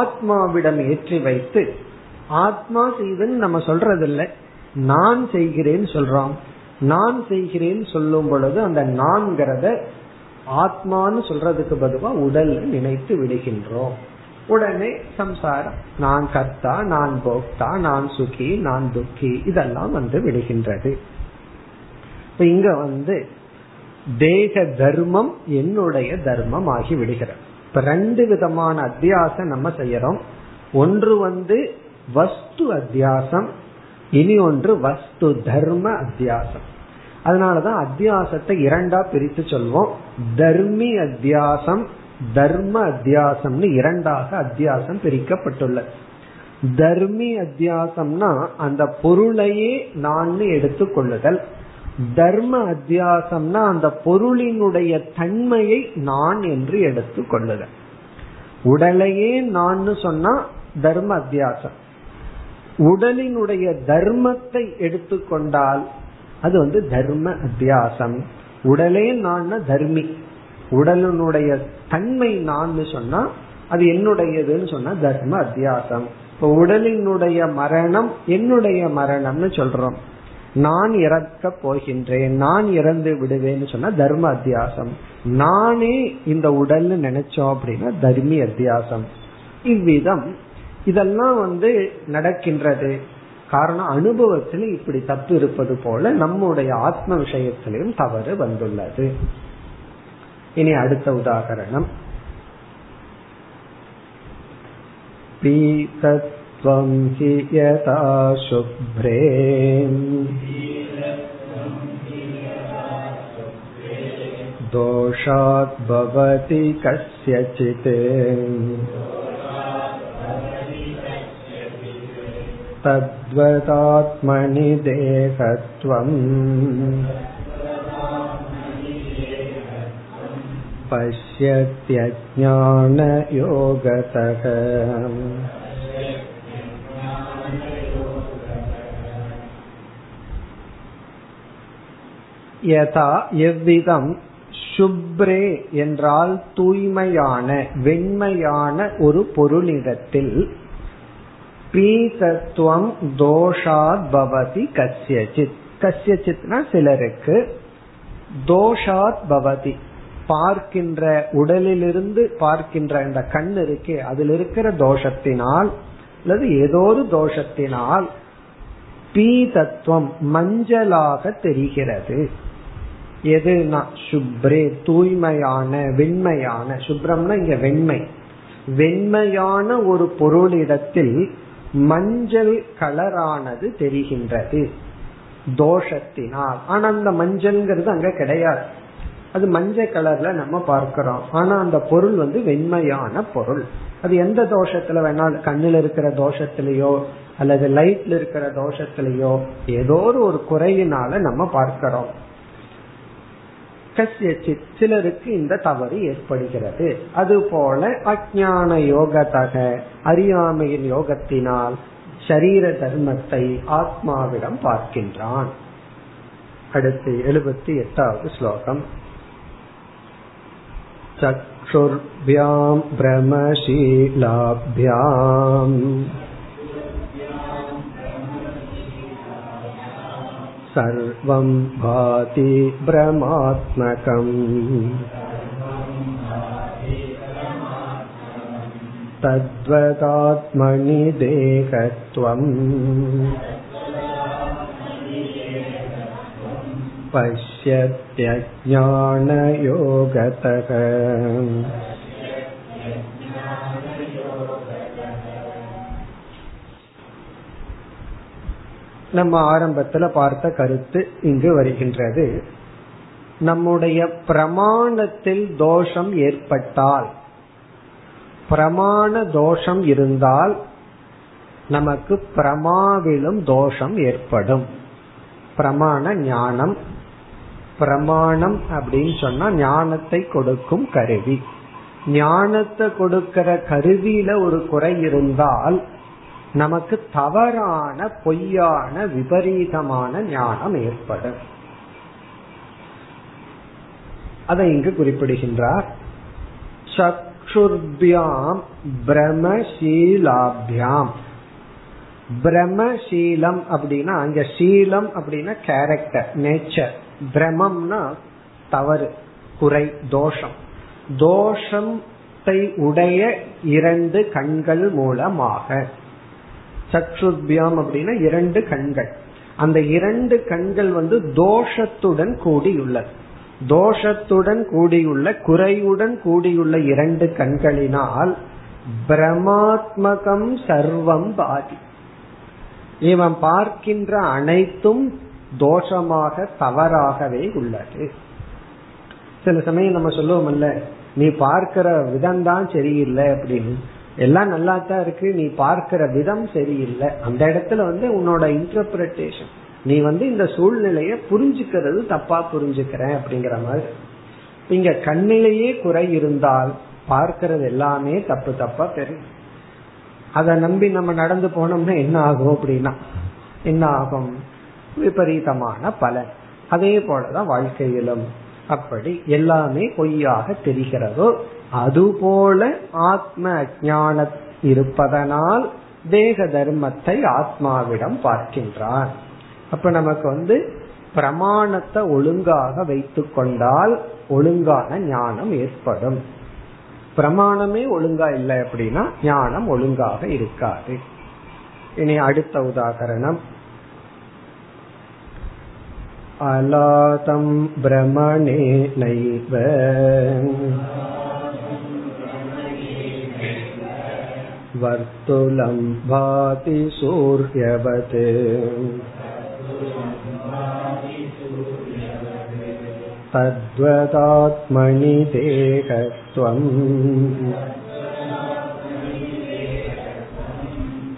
ஆத்மாவிடம் ஏற்றி வைத்து, ஆத்மா செய்தன்னு நம்ம சொல்றதில்லை, நான் செய்கிறேன்னு சொல்றோம். நான் செய்கிறேன்னு சொல்லும் பொழுது அந்த நான்கிறத ஆத்மான்னு சொல்றதுக்கு பதுவா உடல் நினைத்து விடுகின்றோம். உடனே சம்சாரம், நான் கர்த்தா, நான் போக்தா, நான் சுகி, நான் துக்கி, இதெல்லாம் வந்து விடுகின்றது. இங்க வந்து தேக தர்மம் என்னுடைய தர்மம் ஆகி விடுகிறது. இப்ப ரெண்டு விதமான அத்தியாசம் நம்ம செய்யறோம். ஒன்று வந்து வஸ்து அத்தியாசம், இனி ஒன்று வஸ்து தர்ம அத்தியாசம். அதனாலதான் அத்தியாசத்தை இரண்டா பிரித்து சொல்வோம். தர்மி அத்தியாசம், தர்ம அத்தியாசம்னு இரண்டாக அத்தியாசம் பிரிக்கப்பட்டுள்ளது. தர்மி அத்தியாசம்னா அந்த பொருளையே நான் எடுத்து கொள்ளுதல். தர்ம அத்தியாசம்னா அந்த பொருளினுடைய தன்மையை நான் என்று எடுத்து கொள்ளுதல். உடலையே நான் சொன்னா தர்ம அத்தியாசம். உடலினுடைய தர்மத்தை எடுத்துக்கொண்டால் அது வந்து தர்ம அத்தியாசம். உடலே நான் தர்மி, உடலினுடைய தன்மை நான் சொன்னா அது என்னுடையதுன்னு சொன்னா தர்ம அத்தியாசம். இப்போ உடலினுடைய மரணம் என்னுடைய மரணம்னு சொல்றோம். நான் இறக்க போகின்றேன், நான் இறந்து விடுவேன்னு சொன்னா தர்ம அத்தியாசம். நானே இந்த உடல்னு நினைச்சோம் அப்படின்னா தர்மி அத்தியாசம். இவ்விதம் இதெல்லாம் வந்து நடக்கின்றது. காரணம் அனுபவத்திலே இப்படி தப்பு இருப்பது போல நம்முடைய ஆத்ம விஷயத்திலும் தவறு வந்துள்ளது. இனி அடுத்த உதாகரணம். பீதத்வம் ஹி யதா சுப்ரே தோஷாத் பவதி கஸ்யசித் தத்வதாத்மனி தேகத்வம் பஷ்யத்யஜ்ஞான யோகதஹ. யதா எவ்விதம், சுப்ரே என்றால் தூய்மையான வெண்மையான ஒரு பொருளிடத்தில், பீதத்துவம் தோஷாத் பவதி கஸ்யசித், கஸ்யசித்னா சிலருக்கு, தோஷாத் பவதி பார்க்கின்ற உடலிலிருந்து பார்க்கின்ற அந்த கண் இருக்கே அதில் இருக்கிற தோஷத்தினால் அல்லது ஏதோ ஒரு தோஷத்தினால் பீதத்துவம் மஞ்சளாக தெரிகிறது. எதுனா சுப்ரே தூய்மையான வெண்மையான, சுப்ரம்னா இங்க வெண்மை, வெண்மையான ஒரு பொருளிடத்தில் மஞ்சள் கலரானது தெரிகின்றது தோஷத்தினால். ஆனா அந்த மஞ்சள்ங்கிறது அங்க கிடையாது, அது மஞ்சள் கலர்ல நம்ம பார்க்கிறோம். ஆனா அந்த பொருள் வந்து வெண்மையான பொருள். அது எந்த தோஷத்துல வேணாலும், கண்ணுல இருக்கிற தோஷத்திலேயோ அல்லது லைட்ல இருக்கிற தோஷத்திலேயோ ஏதோ ஒரு குறையினால நம்ம பார்க்கிறோம். சிலருக்கு இந்த தவறு ஏற்படுகிறது. அதுபோல அஜ்ஞான யோகத்தக அறியாமையின் யோகத்தினால் சரீர தர்மத்தை ஆத்மாவிடம் பார்க்கின்றான். அடுத்து எழுபத்தி எட்டாவது ஸ்லோகம். சக்ஷுர்பியாம் பிரமசீலாப்யாம் சர்வம் பாதி பிரமாத்மகம் தத்வதாத்மனி தேகத்வம் பஷ்யத்யஜ்ஞான யோகதஹ. நம்ம ஆரம்பத்துல பார்த்த கருத்து இங்கு வருகின்றது. நம்முடைய பிரமாணத்தில் தோஷம் ஏற்பட்டால், பிரமாண தோஷம் இருந்தால் நமக்கு பிரமாவிலும் தோஷம் ஏற்படும். பிரமாண ஞானம், பிரமாணம் அப்படின்னு சொன்னா ஞானத்தை கொடுக்கும் கருவி. ஞானத்தை கொடுக்கிற கருவியில ஒரு குறை இருந்தால் நமக்கு தவறான பொய்யான விபரீதமான ஞானம் ஏற்படும். அதை இங்கு குறிப்பிடுகின்றார். சக்ஷுர்பியாம் பிரமசீலாபியாம். பிரமசீலம் அப்படின்னா அங்க சீலம் அப்படின்னா கேரக்டர், நேச்சர். பிரமம்னா தவறு, குறை, தோஷம். தோஷத்தை உடைய இரண்டு கண்கள் மூலமாக, சக்ஷுர்பியாம் அப்படின்னா இரண்டு கண்கள். அந்த இரண்டு கண்கள் வந்து தோஷத்துடன் கூடியுள்ளது. தோஷத்துடன் கூடியுள்ள, குறையுடன் கூடியுள்ள இரண்டு கண்களினால் பிரமாத்மகம் சர்வம் பாதி, இவன் பார்க்கின்ற அனைத்தும் தோஷமாக தவறாகவே உள்ளது. சில சமயம் நம்ம சொல்லுவோம்ல, நீ பார்க்கிற விதம் தான் சரியில்லை அப்படின்னு. எல்லாம் நல்லா தான் இருக்கு, நீ பார்க்கிற விதம் சரியில்லை. அந்த இடத்துல வந்து உன்னோட இன்டர்பிரேஷன், நீ வந்து இந்த சூழ்நிலைய புரிஞ்சுக்கிறது தப்பா புரிஞ்சுக்கிற அப்படிங்கிற மாதிரி. இங்க கண்ணிலேயே குறை இருந்தால் பார்க்கிறது எல்லாமே தப்பு தப்பா தெரியும். அதை நம்பி நம்ம நடந்து போனோம்னா என்ன ஆகும் அப்படின்னா என்ன ஆகும், விபரீதமான பலன். அதே போலதான் வாழ்க்கையிலும் அப்படி எல்லாமே பொய்யாக தெரிகிறதோ அதுபோல ஆத்ம அஞானம் இருப்பதனால் தேக தர்மத்தை ஆத்மாவிடம் பார்க்கின்றான். அப்ப நமக்கு வந்து பிரமாணத்தை ஒழுங்காக வைத்து கொண்டால் ஒழுங்கான ஞானம் ஏற்படும். பிரமாணமே ஒழுங்கா இல்லை அப்படின்னா ஞானம் ஒழுங்காக இருக்காது. இனி அடுத்த உதாகரணம். அலாதம் பிரமணே நைவ வர்த்துலம் பாதி சூர்யவதே. தத்வதாத்மனி தேகத்வம்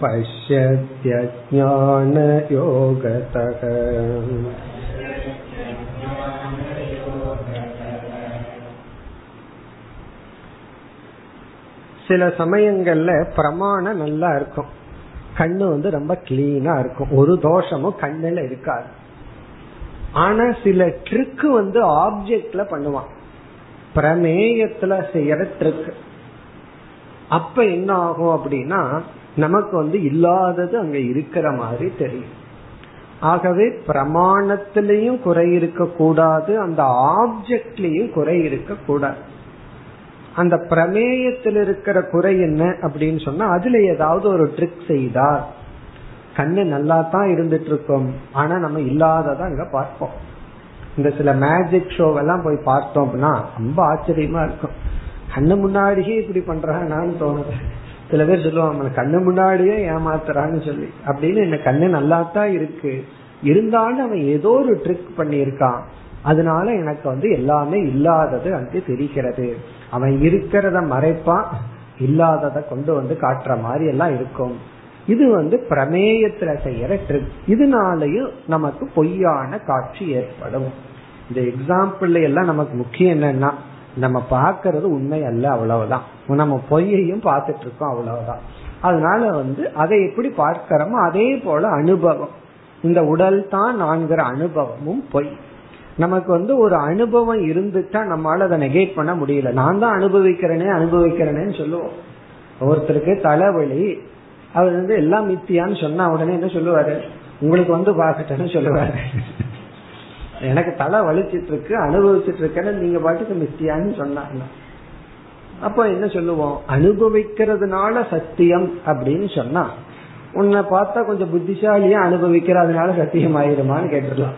பஷ்யத்ய ஞான யோகதக. சில சமயங்கள்ல பிரமாணம் நல்லா இருக்கும், கண்ணு வந்து ரொம்ப கிளீனா இருக்கும், ஒரு தோஷமும் கண்ணுல இருக்காது. ஆனா சில ட்ரிக் வந்து ஆப்ஜெக்ட்ல பண்ணுவான், பிரமேயத்துல செய்யற ட்ரிக். அப்ப என்ன ஆகும் அப்படின்னா நமக்கு வந்து இல்லாதது அங்க இருக்கிற மாதிரி தெரியும். ஆகவே பிரமாணத்திலையும் குறை இருக்க கூடாது, அந்த ஆப்ஜெக்ட்லயும் குறை இருக்க கூடாது. அந்த பிரமேயத்தில் இருக்கிற குறை என்ன அப்படின்னு சொன்னா அதுல ஏதாவது ஒரு ட்ரிக் செய்தார். கண்ணு நல்லா தான் இருந்துட்டு இருக்கும், ஆனா நம்ம இல்லாததான் இங்க பார்ப்போம். இந்த சில மேஜிக் ஷோவெல்லாம் போய் பார்த்தோம் அப்படின்னா ரொம்ப ஆச்சரியமா இருக்கும். கண்ணு முன்னாடியே இப்படி பண்றாங்கன்னு தோணுது. சில பேர் சொல்லுவாங்க கண்ணு முன்னாடியே ஏமாத்துறான்னு சொல்லி. அப்படின்னு என்ன, கண்ணு நல்லா தான் இருக்கு, இருந்தாலும் அவன் ஏதோ ஒரு ட்ரிக் பண்ணியிருக்கான், அதனால எனக்கு வந்து எல்லாமே இல்லாதது அங்கு தெரிகிறது. அவன் இருக்கிறத மறைப்பான், இல்லாததை கொண்டு வந்து காட்டுற மாதிரி எல்லாம் இருக்கும். இது வந்து பிரமேயத்துல செய்யற ட்ரிக். இதனாலயும் நமக்கு பொய்யான காட்சி ஏற்படும். இந்த எக்ஸாம்பிள் எல்லாம் நமக்கு முக்கியம் என்னன்னா, நம்ம பார்க்கறது உண்மை அல்ல, அவ்வளவுதான். நம்ம பொய்யையும் பார்த்துட்டு இருக்கோம், அவ்வளவுதான். அதனால வந்து அதை எப்படி பார்க்கிறோமோ அதே போல அனுபவம், இந்த உடல் தான் நான்கிற அனுபவமும் பொய். நமக்கு வந்து ஒரு அனுபவம் இருந்துட்டா நம்மளால அதை நெகேட் பண்ண முடியல. நான் தான் அனுபவிக்கிறேனே அனுபவிக்கிறேனேன்னு சொல்லுவோம். ஒவ்வொருத்தருக்கு தலைவலி, அவர் வந்து எல்லாம் மித்தியான்னு சொன்னா உடனே என்ன சொல்லுவாரு, உங்களுக்கு வந்து பாக்கட்டேன்னு சொல்லுவாரு. எனக்கு தலை வலிச்சிட்டு இருக்கு, அனுபவிச்சுட்டு இருக்கேன்னு நீங்க பாட்டுக்கு மித்தியான்னு சொன்னாங்க. அப்ப என்ன சொல்லுவோம், அனுபவிக்கிறதுனால சத்தியம் அப்படின்னு சொன்னா உன்னை பார்த்தா கொஞ்சம் புத்திசாலியா அனுபவிக்கிறதுனால சத்தியம் ஆயிருமான்னு கேட்டுடலாம்.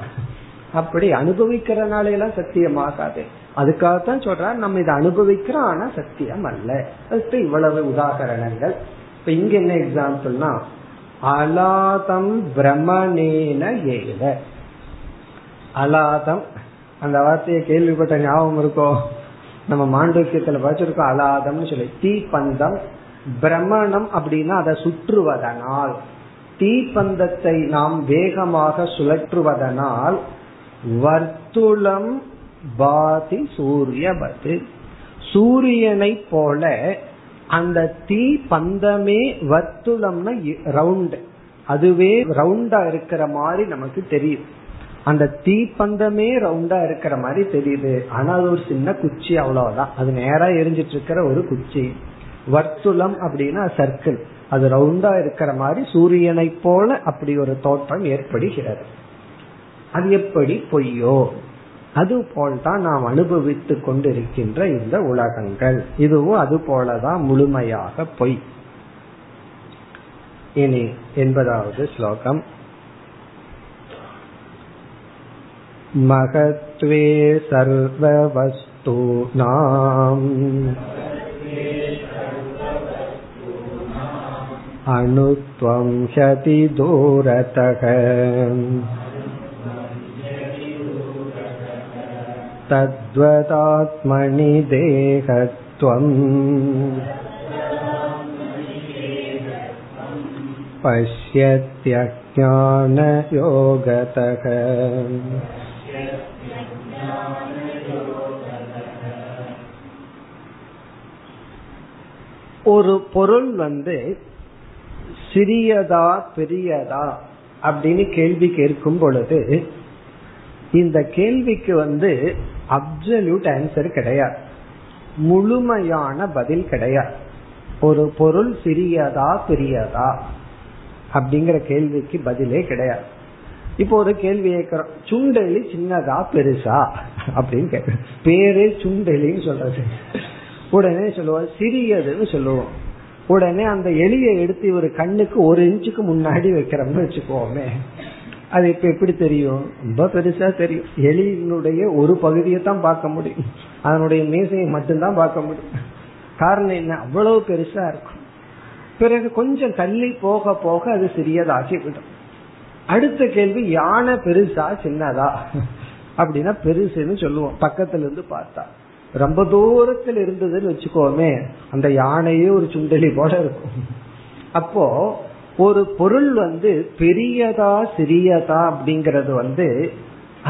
அப்படி அனுபவிக்கிறதுனால எல்லாம் சத்தியமாகாது. அதுக்காகத்தான் சொல்ற நம்ம இதை அனுபவிக்கிறோம், ஆனா சத்தியம் அல்ல. அதுக்கு இவ்வளவு உதாகரணங்கள். இப்ப இங்க என்ன எக்ஸாம்பிள்னா, அலாதம் பிரமணேன ஏவ. அலாதம், அந்த வார்த்தையை கேள்விப்பட்ட ஞாபகம் இருக்கோ? நம்ம மாண்டூக்கியத்துல படிச்சிருக்கோம் அலாதம்னு சொல்லி. தீப்பந்தம், பிரமணம் அப்படின்னா அதை சுற்றுவதனால், தீப்பந்தத்தை நாம் வேகமாக சுழற்றுவதனால் வர்த்துலம் பாதி சூரியவது, சூரியனை போல அந்த தீ பந்தமே வர்த்துலம்னா ரவுண்ட், அதுவே ரவுண்டா இருக்கிற மாதிரி நமக்கு தெரியும். அந்த தீ பந்தமே ரவுண்டா இருக்கிற மாதிரி தெரியுது, ஆனா அது ஒரு சின்ன குச்சி அவ்வளவுதான், அது நேரா எரிஞ்சிட்டு இருக்கிற ஒரு குச்சி. வர்த்துலம் அப்படின்னா சர்க்கிள், அது ரவுண்டா இருக்கிற மாதிரி சூரியனை போல அப்படி ஒரு தோற்றம் ஏற்படுகிறது. அது எப்படி பொய்யோ, அது போல்தான் நாம் அனுபவித்து கொண்டிருக்கின்ற இந்த உலகங்கள், இதுவும் அது போலதான் முழுமையாக பொய். இனி எண்பதாவது ஸ்லோகம். மகத்வே சர்வவஸ்தூநாம் அணுத்வம் ஷதி தூரதக தத்வதாத்மனி தேகத்வம் பஷ்யத்யஜ்ஞான யோகதக. ஒரு பொருள் வந்து சிறியதா பெரியதா அப்படின்னு கேள்வி கேட்கும் பொழுது இந்த கேள்விக்கு வந்து அப்சல்யூட் ஆன்சர் கிடையாது, முழுமையான பதில் கிடையாது. ஒரு பொருள் சிறியதா பெரியதா அப்படிங்கிற கேள்விக்கு பதிலே கிடையாது. இப்போ ஒரு கேள்வி கேட்கிறோம், சுண்டெலி சின்னதா பெருசா அப்படின்னு கேட்கிறோம். பேரே சுண்டெலின்னு சொல்றது, உடனே சொல்லுவோம் சிறியதுன்னு சொல்லுவோம். உடனே அந்த எலியை எடுத்து இவர் கண்ணுக்கு ஒரு இன்ச்சுக்கு முன்னாடி வைக்கிறோம்னு வச்சுக்கோமே, அது இப்ப எப்படி தெரியும்? ரொம்ப பெருசா தெரியும். எலியினுடைய ஒரு பகுதியை தான் பார்க்க முடியும், அதனுடைய மீசையை மட்டும்தான் பார்க்க முடியும். காரணம் என்ன? அவ்வளவு பெருசா இருக்கும். பிறகு கொஞ்சம் தள்ளி போக போக அது சிறியதாகி விடும். அடுத்த கேள்வி, யானை பெருசா சின்னதா அப்படின்னா பெருசுன்னு சொல்லுவோம். பக்கத்துல இருந்து பார்த்தா, ரொம்ப தூரத்தில் இருந்ததுன்னு வச்சுக்கோமே, அந்த யானையே ஒரு சுண்டலி போல இருக்கும். அப்போ ஒரு பொருள் வந்து பெரியதா சிறியதா அப்படிங்கறது வந்து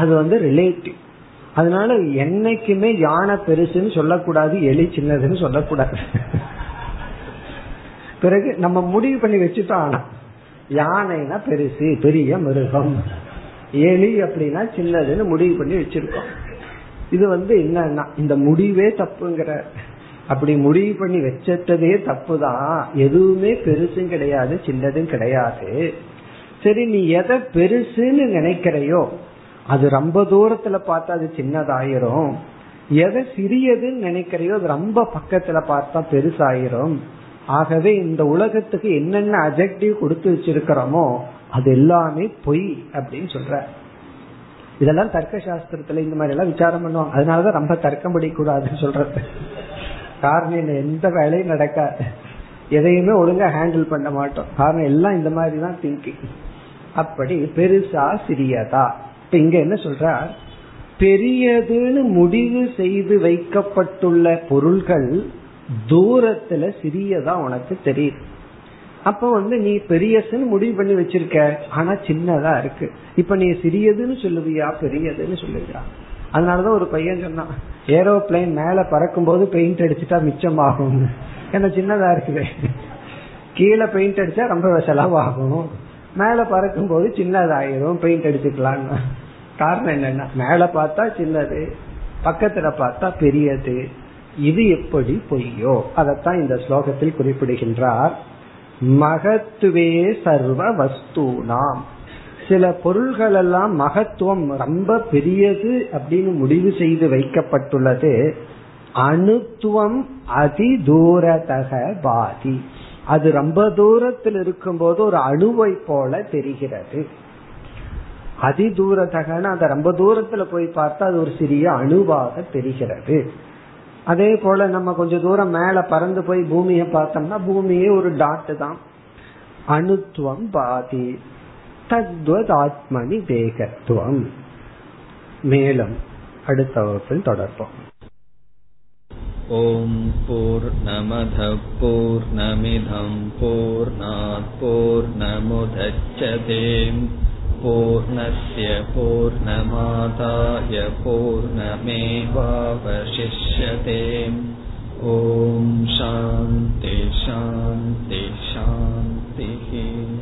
அது வந்து ரிலேட்டிவ். அதனால என்னைக்குமே யானை பெருசுன்னு சொல்லக்கூடாது, எலி சின்னதுன்னு சொல்லக்கூடாது. பிறகு நம்ம முடிவு பண்ணி வச்சுட்டோம், யானைனா பெருசு பெரிய மிருகம், எலி அப்படின்னா சின்னதுன்னு முடிவு பண்ணி வச்சிருக்கோம். இது வந்து என்னன்னா இந்த முடிவே தப்புங்கிற, அப்படி முடிவு பண்ணி வச்சதே தப்புதான். எதுவுமே பெருசும் கிடையாது சின்னதும் கிடையாது. சரி, நீ எதை பெருசுன்னு நினைக்கிறையோ அது ரொம்ப தூரத்துல பார்த்தா அது சின்னதாயிரும், எதை சிறியதுன்னு நினைக்கிறையோ அது ரொம்ப பக்கத்துல பார்த்தா பெருசாயிரும். ஆகவே இந்த உலகத்துக்கு என்னென்ன அட்ஜெக்டிவ் கொடுத்து வச்சிருக்கிறோமோ அது எல்லாமே பொய் அப்படின்னு சொல்ற. இதெல்லாம் தர்க்க சாஸ்திரத்துல இந்த மாதிரி எல்லாம் விசாரம் பண்ணுவாங்க. அதனாலதான் ரொம்ப தர்க்கம் படிக்கூடாதுன்னு சொல்றது. காரணம் எந்த வேலையும் நடக்காது, எதையுமே ஒழுங்கா ஹேண்டில் பண்ண மாட்டோம். காரணம் எல்லாம் இந்த மாதிரி தான் திங்கிங். அப்படி பெருசா சிறியதா, இப்ப இங்க என்ன சொல்ற, பெரியதுன்னு முடிவு செய்து வைக்கப்பட்டுள்ள பொருள்கள் தூரத்துல சிறியதா உனக்கு தெரியுது. அப்ப வந்து நீ பெரியசுன்னு முடிவு பண்ணி வச்சிருக்க, ஆனா சின்னதா இருக்கு. இப்ப நீ சிறியதுன்னு சொல்லுவியா பெரியதுன்னு சொல்லுவியா? அதனாலதான் ஒரு பையன் சொன்னான், ஏரோப்ளைன் மேல பறக்கும் போது பெயிண்ட் அடிச்சுட்டா மிச்சம் ஆகும், ஏன்னா சின்னதா இருக்குது. கீழே பெயிண்ட் அடிச்சா ரொம்ப செலவாகும், மேல பறக்கும் போது சின்னதாயிரும், பெயிண்ட் அடிச்சுக்கலாம்னா. காரணம் என்னன்னா மேல பார்த்தா சின்னது, பக்கத்துல பார்த்தா பெரியது. இது எப்படி பொய்யோ, அதத்தான் இந்த ஸ்லோகத்தில் குறிப்பிடுகின்றார். மகத்துவே சர்வ வஸ்தூனாம், சில பொருள்கள் எல்லாம் மகத்துவம் ரொம்ப பெரியது அப்படின்னு முடிவு செய்து வைக்கப்பட்டுள்ளது. அணுத்துவம் அதி தூரதக பாதி, அது ரொம்ப தூரத்தில் இருக்கும் போது ஒரு அணுவை போல தெரிகிறது. அதி தூரதகன்னு அதை ரொம்ப தூரத்துல போய் பார்த்தா அது ஒரு சிறிய அணுவாக தெரிகிறது. அதே போல நம்ம கொஞ்சம் தூரம் மேல பறந்து போய் பூமியை பார்த்தோம்னா பூமியே ஒரு டாட் தான். அணுத்துவம் பாதி தத்வத் ஆத்மனி தேகத்துவம். மேலும் அடுத்த வகுப்பில் தொடர்போம். ஓம் பூர்ணமத பூர்ணமிதம் பூர்ணாத் பூர்ணமுதச்யதே பூர்ணஸ்ய பூர்ணமாதாய பூர்ணமேவாவசிஷ்யதே. ஓம் சாந்தி சாந்தி சாந்தி.